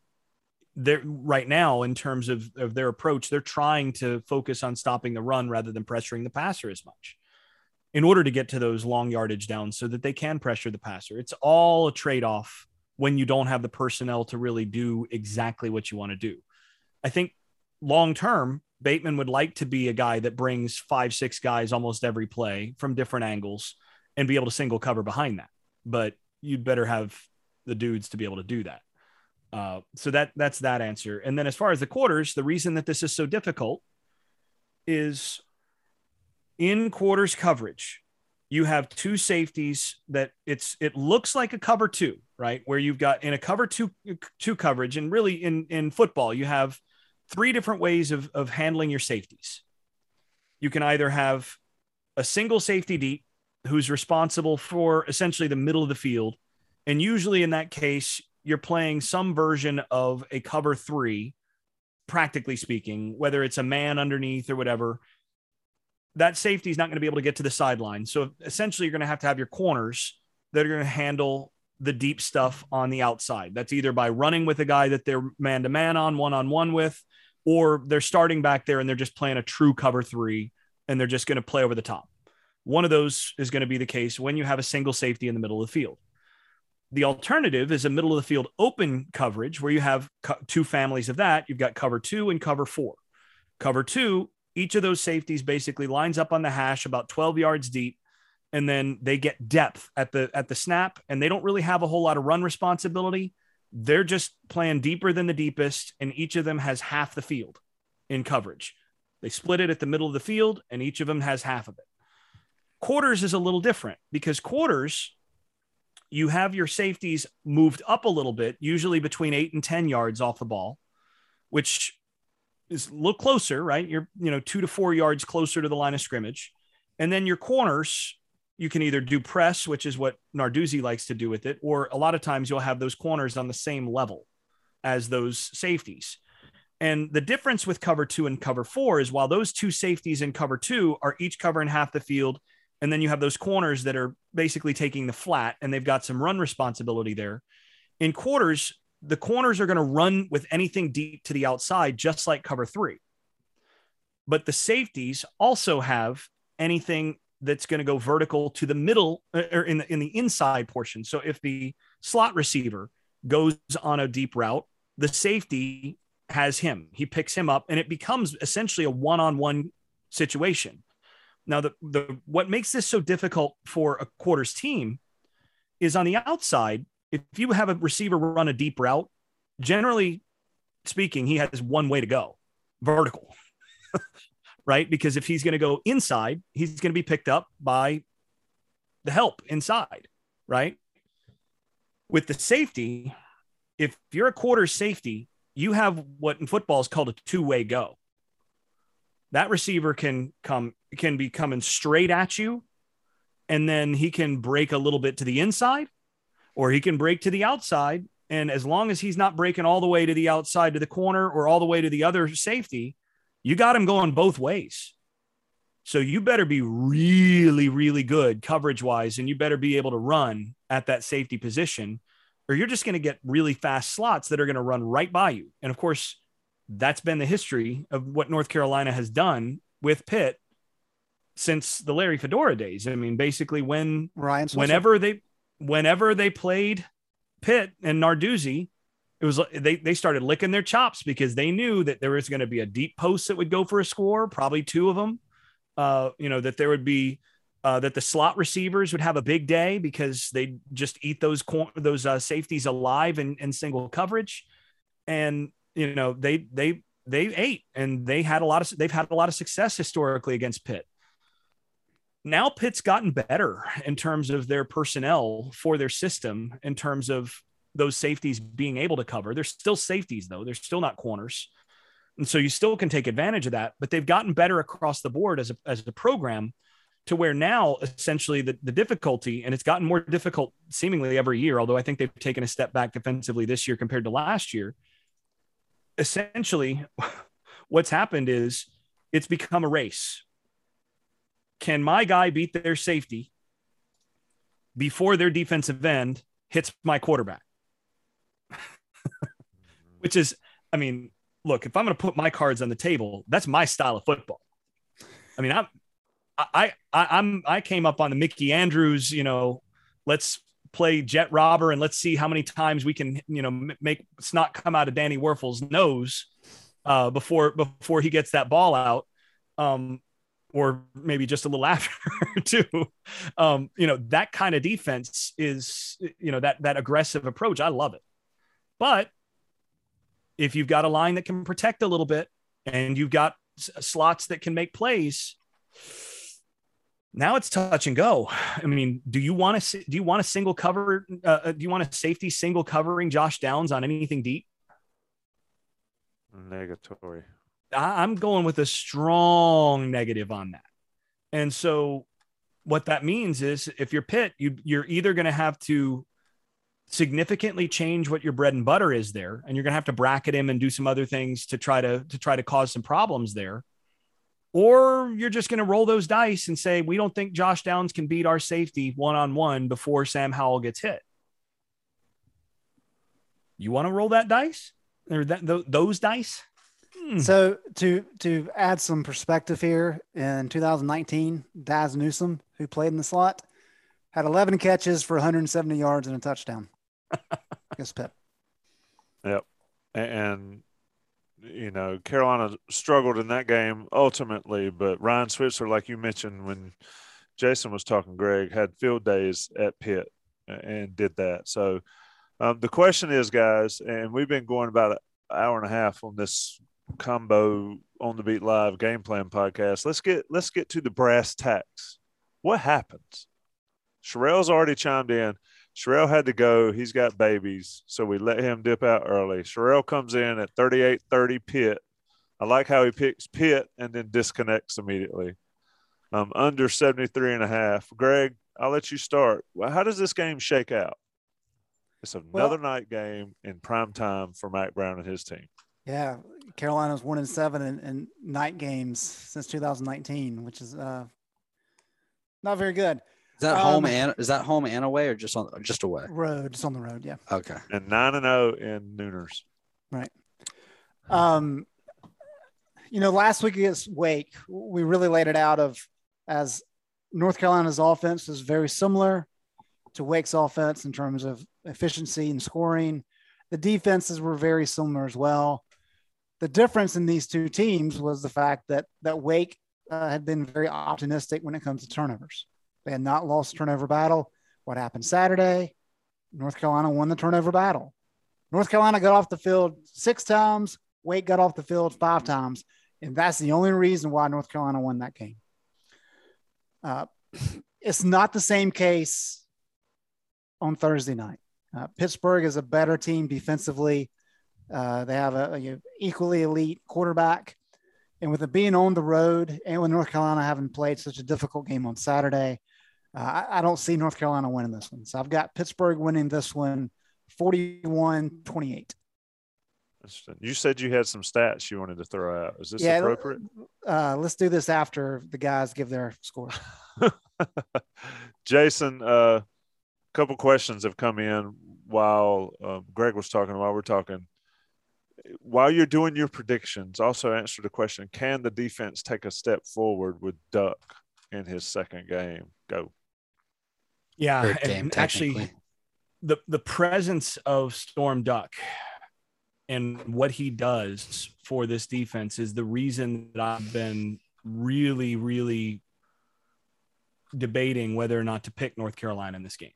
they're right now, in terms of, of their approach, they're trying to focus on stopping the run rather than pressuring the passer as much in order to get to those long yardage downs so that they can pressure the passer. It's all a trade-off when you don't have the personnel to really do exactly what you want to do. I think long-term, Bateman would like to be a guy that brings five, six guys almost every play from different angles and be able to single cover behind that. But you'd better have the dudes to be able to do that. Uh, so that that's that answer. And then as far as the quarters, the reason that this is so difficult is in quarters coverage, you have two safeties that it's, it looks like a cover two, right? Where you've got in a cover two, two coverage. And really in, in football, you have three different ways of, of handling your safeties. You can either have a single safety deep who's responsible for essentially the middle of the field. And usually in that case, you're playing some version of a cover three, practically speaking, whether it's a man underneath or whatever. That safety is not going to be able to get to the sideline. So essentially you're going to have to have your corners that are going to handle the deep stuff on the outside. That's either by running with a guy that they're man to man on, one on one with, or they're starting back there and they're just playing a true cover three and they're just going to play over the top. One of those is going to be the case when you have a single safety in the middle of the field. The alternative is a middle of the field open coverage where you have co- two families of that. You've got cover two and cover four. Cover two, each of those safeties basically lines up on the hash about twelve yards deep, and then they get depth at the at the snap, and they don't really have a whole lot of run responsibility. They're just playing deeper than the deepest, and each of them has half the field in coverage. They split it at the middle of the field, and each of them has half of it. Quarters is a little different because quarters, you have your safeties moved up a little bit, usually between eight and ten yards off the ball, which is a little closer, right? You're, you know, two to four yards closer to the line of scrimmage. And then your corners, you can either do press, which is what Narduzzi likes to do with it, or a lot of times you'll have those corners on the same level as those safeties. And the difference with cover two and cover four is while those two safeties in cover two are each covering half the field, and then you have those corners that are basically taking the flat and they've got some run responsibility there. In quarters, the corners are going to run with anything deep to the outside, just like cover three. But the safeties also have anything that's going to go vertical to the middle or in the, in the inside portion. So if the slot receiver goes on a deep route, the safety has him, he picks him up, and it becomes essentially a one-on-one situation. Now, the, the what makes this so difficult for a quarters team is on the outside, if you have a receiver run a deep route, generally speaking, he has one way to go, vertical, right? Because if he's going to go inside, he's going to be picked up by the help inside, right? With the safety, if you're a quarter safety, you have what in football is called a two-way go. That receiver can come, can be coming straight at you, and then he can break a little bit to the inside, or he can break to the outside. And as long as he's not breaking all the way to the outside to the corner or all the way to the other safety, you got him going both ways. So you better be really, really good coverage-wise, and you better be able to run at that safety position, or you're just going to get really fast slots that are going to run right by you. And, of course, that's been the history of what North Carolina has done with Pitt since the Larry Fedora days. I mean, basically when, Ryan, whenever they, whenever they played Pitt and Narduzzi, it was, they, they started licking their chops because they knew that there was going to be a deep post that would go for a score, probably two of them. Uh, you know, that there would be, uh, that the slot receivers would have a big day because they just eat those, those uh, safeties alive in, in single coverage. And, you know, they, they, they ate, and they had a lot of, they've had a lot of success historically against Pitt. Now Pitt's gotten better in terms of their personnel for their system, in terms of those safeties being able to cover. They're still safeties, though. They're still not corners. And so you still can take advantage of that, but they've gotten better across the board as a, as a program, to where now essentially the, the difficulty, and it's gotten more difficult seemingly every year, although I think they've taken a step back defensively this year compared to last year. Essentially what's happened is it's become a race. Can my guy beat their safety before their defensive end hits my quarterback? Which is, I mean, look, if I'm going to put my cards on the table, that's my style of football. I mean, I'm, I, I, I'm, I came up on the Mickey Andrews, you know, let's play jet robber and let's see how many times we can, you know, make snot come out of Danny Werfel's nose uh, before, before he gets that ball out. Um, or maybe just a little after too. Um, you know, that kind of defense is, you know, that, that aggressive approach. I love it. But if you've got a line that can protect a little bit, and you've got s- slots that can make plays, now it's touch and go. I mean, do you want to, do you want a single cover? Uh, do you want a safety single covering Josh Downs on anything deep? Negatory. I- I'm going with a strong negative on that. And so what that means is if you're Pitt, you, you're either going to have to significantly change what your bread and butter is there, and you're going to have to bracket him and do some other things to try to, to try to cause some problems there. Or you're just going to roll those dice and say, we don't think Josh Downs can beat our safety one-on-one before Sam Howell gets hit. You want to roll that dice or that th- those dice? Hmm. So to, to add some perspective here, in two thousand nineteen, Daz Newsome, who played in the slot, had eleven catches for one hundred seventy yards and a touchdown. Guess Pitt. Yep. And, you know, Carolina struggled in that game ultimately, but Ryan Switzer, like you mentioned when Jason was talking, Greg, had field days at Pitt and did that. So um, the question is, guys, and we've been going about an hour and a half on this combo On the Beat Live game plan podcast. Let's get, let's get to the brass tacks. What happens? Sherrell's already chimed in. Sherrell had to go. He's got babies, so we let him dip out early. Sherrell comes in at thirty-eight thirty Pitt. I like how he picks Pitt and then disconnects immediately. Um, under seventy-three and a half. Greg, I'll let you start. Well, how does this game shake out? It's another well, night game in prime time for Mac Brown and his team. Yeah, Carolina's one and seven in, in night games since two thousand nineteen, which is uh, not very good. Is that home um, and is that home and away, or just on just away? Road, just on the road, yeah. Okay. And nine and zero in Nooners. Right. Um, you know, last week against Wake, we really laid it out of as North Carolina's offense is very similar to Wake's offense in terms of efficiency and scoring. The defenses were very similar as well. The difference in these two teams was the fact that that Wake uh, had been very optimistic when it comes to turnovers. They had not lost the turnover battle. What happened Saturday? North Carolina won the turnover battle. North Carolina got off the field six times. Wake got off the field five times. And that's the only reason why North Carolina won that game. Uh, it's not the same case on Thursday night. Uh, Pittsburgh is a better team defensively. Uh, they have a, a equally elite quarterback. And with it being on the road and with North Carolina having played such a difficult game on Saturday, uh, I, I don't see North Carolina winning this one. So I've got Pittsburgh winning this one forty-one twenty-eight. You said you had some stats you wanted to throw out. Is this yeah, appropriate? Uh, let's do this after the guys give their scores. Jason, uh, a couple questions have come in while uh, Greg was talking, while we're talking. While you're doing your predictions, also answer the question, can the defense take a step forward with Duck in his second game? Go. Yeah, game, actually, the, the presence of Storm Duck and what he does for this defense is the reason that I've been really, really debating whether or not to pick North Carolina in this game.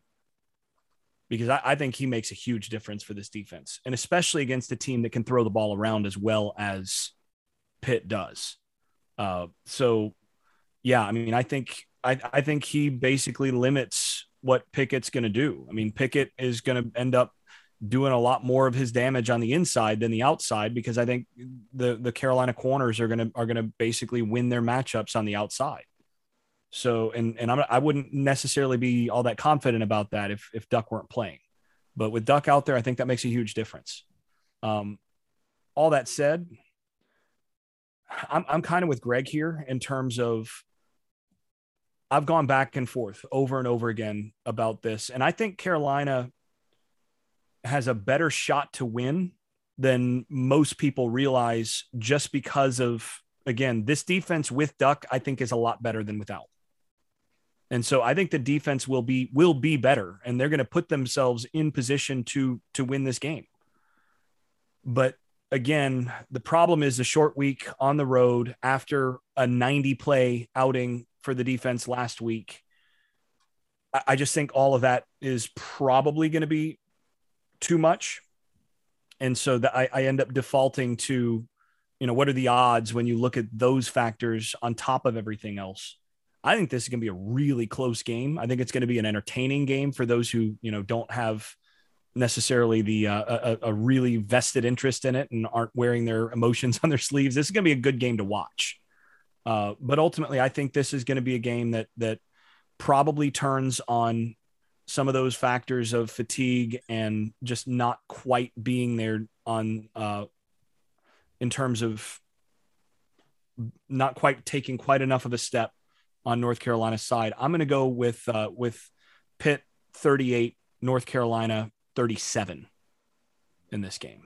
Because I, I think he makes a huge difference for this defense, and especially against a team that can throw the ball around as well as Pitt does. Uh, so, yeah, I mean, I think I, I think he basically limits what Pickett's going to do. I mean, Pickett is going to end up doing a lot more of his damage on the inside than the outside, because I think the the Carolina corners are going to are going to basically win their matchups on the outside. So, and, and I'm, I wouldn't necessarily be all that confident about that if, if Duck weren't playing, but with Duck out there, I think that makes a huge difference. Um, all that said, I'm, I'm kind of with Greg here in terms of, I've gone back and forth over and over again about this. And I think Carolina has a better shot to win than most people realize, just because of, again, this defense with Duck, I think, is a lot better than without. And so I think the defense will be will be better, and they're going to put themselves in position to to win this game. But again, the problem is the short week on the road after a ninety play outing for the defense last week. I just think all of that is probably going to be too much. And so that I, I end up defaulting to, you know, what are the odds when you look at those factors on top of everything else? I think this is going to be a really close game. I think it's going to be an entertaining game for those who, you know, don't have necessarily the uh, a, a really vested interest in it and aren't wearing their emotions on their sleeves. This is going to be a good game to watch. Uh, but ultimately, I think this is going to be a game that that probably turns on some of those factors of fatigue and just not quite being there on uh in terms of not quite taking quite enough of a step on North Carolina's side. I'm going to go with, uh, with Pitt thirty-eight, North Carolina thirty-seven in this game.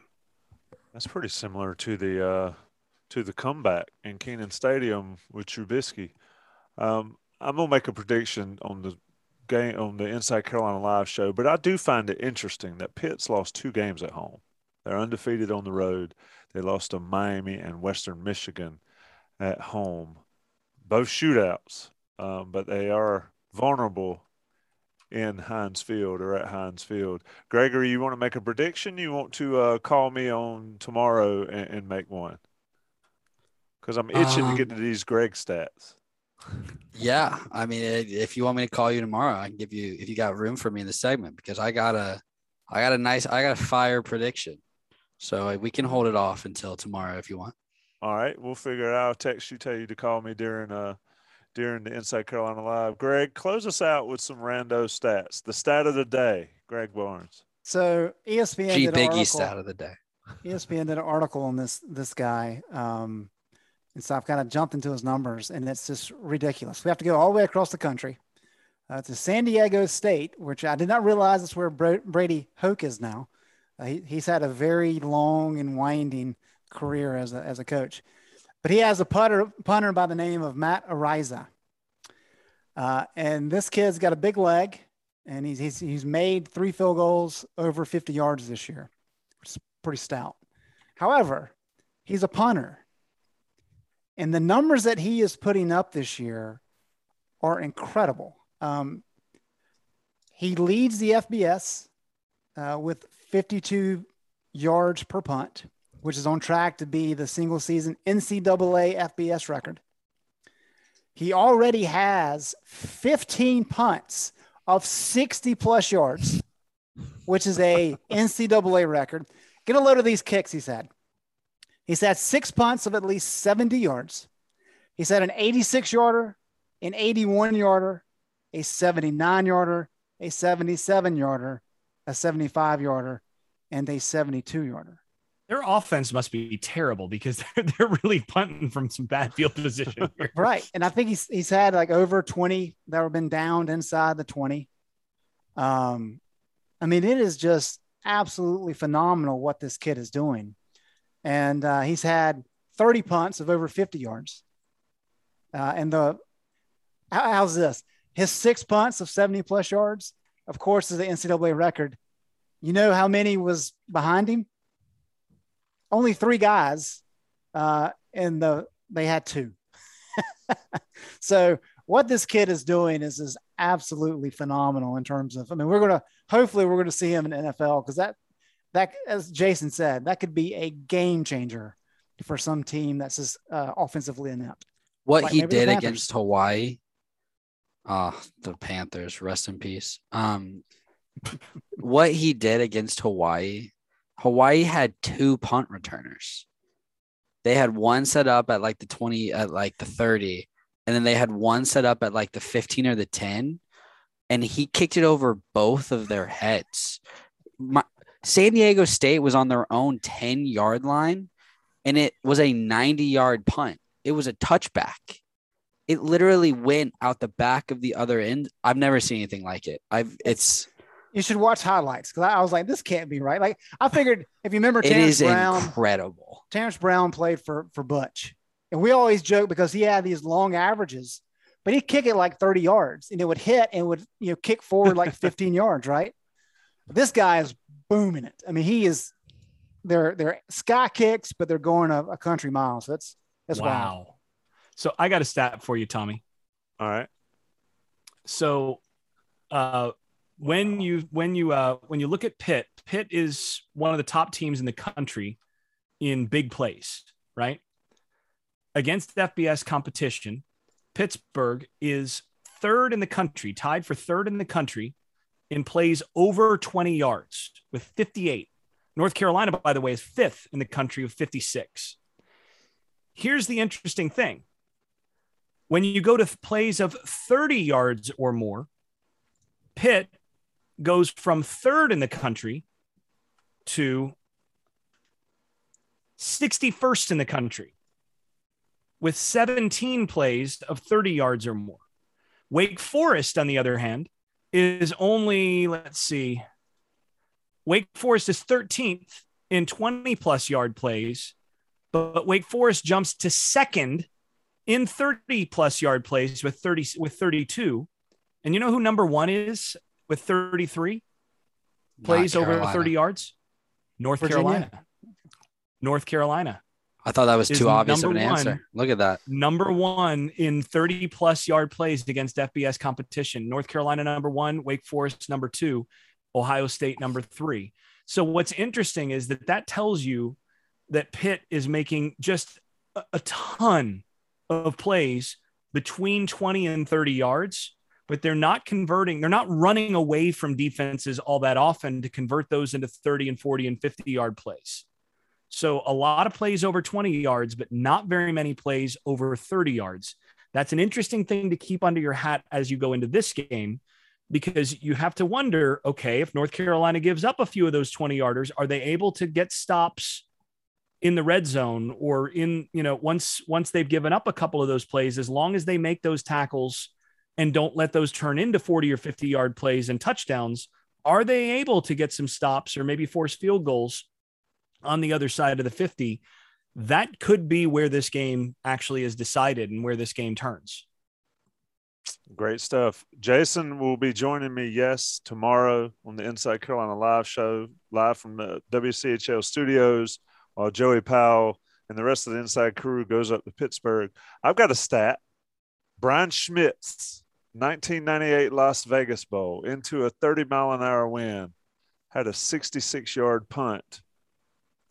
That's pretty similar to the, uh, to the comeback in Kenan Stadium with Trubisky. Um, I'm going to make a prediction on the game on the Inside Carolina Live show, but I do find it interesting that Pitt's lost two games at home. They're undefeated on the road. They lost to Miami and Western Michigan at home. Both shootouts, um, but they are vulnerable in Heinz Field or at Heinz Field. Gregory, you want to make a prediction? You want to uh, call me on tomorrow and, and make one? Because I'm itching um, to get to these Greg stats. Yeah. I mean, if you want me to call you tomorrow, I can give you, if you got room for me in the segment, because I got a, I got a nice, I got a fire prediction. So we can hold it off until tomorrow if you want. All right. We'll figure it out. I'll text you, tell you to call me during uh, during the Inside Carolina Live. Greg, close us out with some rando stats. The stat of the day, Greg Barnes. So E S P N G did an article. Stat of the day. E S P N did an article on this this guy. Um, and so I've kind of jumped into his numbers, and it's just ridiculous. We have to go all the way across the country uh, to San Diego State, which I did not realize is where Brady Hoke is now. Uh, he, he's had a very long and winding career as a, as a coach, but he has a putter, punter by the name of Matt Ariza. Uh, and this kid's got a big leg, and he's, he's, he's made three field goals over fifty yards this year. It's pretty stout. However, he's a punter, and the numbers that he is putting up this year are incredible. Um, he leads the F B S uh, with fifty-two yards per punt, which is on track to be the single season N C double A F B S record. He already has fifteen punts of sixty plus yards, which is a N C double A record. Get a load of these kicks. He's had, he's had six punts of at least seventy yards. He's had an eighty-six yarder, an eighty-one yarder, a seventy-nine yarder, a seventy-seven yarder, a seventy-five yarder, and a seventy-two yarder. Their offense must be terrible because they're, they're really punting from some bad field position here. Right. And I think he's, he's had like over twenty that have been downed inside the twenty. Um, I mean, it is just absolutely phenomenal what this kid is doing. And uh, he's had thirty punts of over fifty yards. Uh, and the, how, how's this? His six punts of seventy plus yards, of course, is the N C double A record. You know how many was behind him? Only three guys, uh, and the they had two. So what this kid is doing is is absolutely phenomenal in terms of. I mean, we're gonna hopefully we're gonna see him in the N F L because that that as Jason said, that could be a game changer for some team that's just uh, offensively inept. What like, he did against Hawaii, uh, the Panthers, rest in peace. Um, what he did against Hawaii. Hawaii had two punt returners. They had one set up at like the twenty, at like the thirty, and then they had one set up at like the fifteen or the ten, and he kicked it over both of their heads. My, San Diego State was on their own ten-yard line, and it was a ninety-yard punt. It was a touchback. It literally went out the back of the other end. I've never seen anything like it. I've it's – You should watch highlights because I, I was like, this can't be right. Like I figured if you remember Terrence Brown, incredible. Terrence Brown played for, for Butch. And we always joke because he had these long averages, but he'd kick it like thirty yards and it would hit and would, you know, kick forward like fifteen yards, right? This guy is booming it. I mean, he is they're they're sky kicks, but they're going a, a country mile. So that's that's wow. Wild. So I got a stat for you, Tommy. All right. So uh When you when you uh, when you look at Pitt, Pitt is one of the top teams in the country in big plays, right? Against F B S competition, Pittsburgh is third in the country, tied for third in the country in plays over twenty yards with fifty-eight. North Carolina, by the way, is fifth in the country with fifty-six. Here's the interesting thing. When you go to plays of thirty yards or more, Pitt goes from third in the country to sixty-first in the country with seventeen plays of thirty yards or more. Wake Forest, on the other hand, is only, let's see, Wake Forest is thirteenth in twenty-plus yard plays, but Wake Forest jumps to second in thirty-plus yard plays with thirty with thirty-two. And you know who number one is? With thirty-three plays over thirty yards, North Virginia. Carolina, North Carolina. I thought that was too obvious of an answer. One, Look at that. Number one in thirty plus yard plays against F B S competition, North Carolina, number one, Wake Forest, number two, Ohio State, number three. So what's interesting is that that tells you that Pitt is making just a, a ton of plays between twenty and thirty yards. But they're not converting. They're not running away from defenses all that often to convert those into thirty and forty and fifty yard plays. So a lot of plays over twenty yards, but not very many plays over thirty yards. That's an interesting thing to keep under your hat as you go into this game, because you have to wonder, okay, if North Carolina gives up a few of those twenty yarders, are they able to get stops in the red zone or in, you know, once, once they've given up a couple of those plays, as long as they make those tackles and don't let those turn into forty or fifty yard plays and touchdowns, are they able to get some stops or maybe force field goals on the other side of the fifty? That could be where this game actually is decided and where this game turns. Great stuff. Jason will be joining me, yes, tomorrow on the Inside Carolina Live show, live from the W C H L studios, while Joey Powell and the rest of the Inside crew goes up to Pittsburgh. I've got a stat. Brian Schmitz, nineteen ninety-eight Las Vegas Bowl, into a thirty mile an hour wind, had a sixty-six yard punt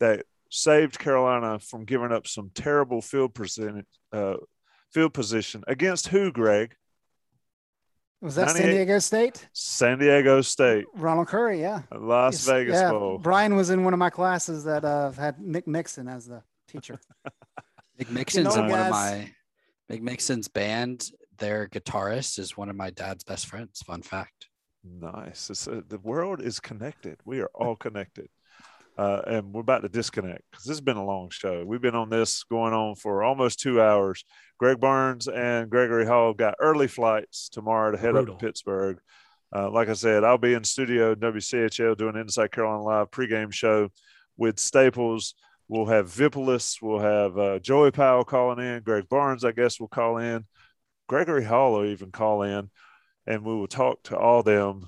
that saved Carolina from giving up some terrible field percentage, uh, field position against who, Greg? Was that San Diego State? San Diego State. Ronald Curry, yeah. Las it's, Vegas yeah, Bowl. Brian was in one of my classes that uh, had Nick Mixon as the teacher. Nick Mixon's you know, in one of my – Nick Mixon's band, their guitarist, is one of my dad's best friends. Fun fact. Nice. It's a, the world is connected. We are all connected. Uh, and we're about to disconnect because this has been a long show. We've been on this going on for almost two hours. Greg Barnes and Gregory Hall got early flights tomorrow to head Brutal. up to Pittsburgh. Uh, like I said, I'll be in studio W C H L doing Inside Carolina Live pregame show with Staples. We'll have Vipolis. We'll have uh, Joey Powell calling in. Greg Barnes, I guess, will call in. Gregory Hall will even call in, and we will talk to all them.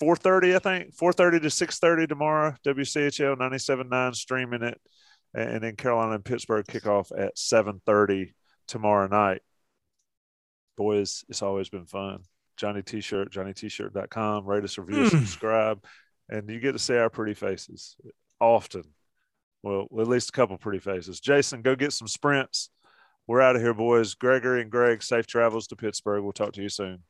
four thirty, I think, four thirty to six thirty tomorrow, W C H L ninety-seven point nine streaming it, and then Carolina and Pittsburgh kickoff at seven thirty tomorrow night. Boys, it's always been fun. Johnny T-Shirt, Johnny T Shirt dot com, rate us, review, mm. subscribe, and you get to see our pretty faces often. Well, at least a couple pretty faces. Jason, go get some sprints. We're out of here, boys. Gregory and Greg, safe travels to Pittsburgh. We'll talk to you soon.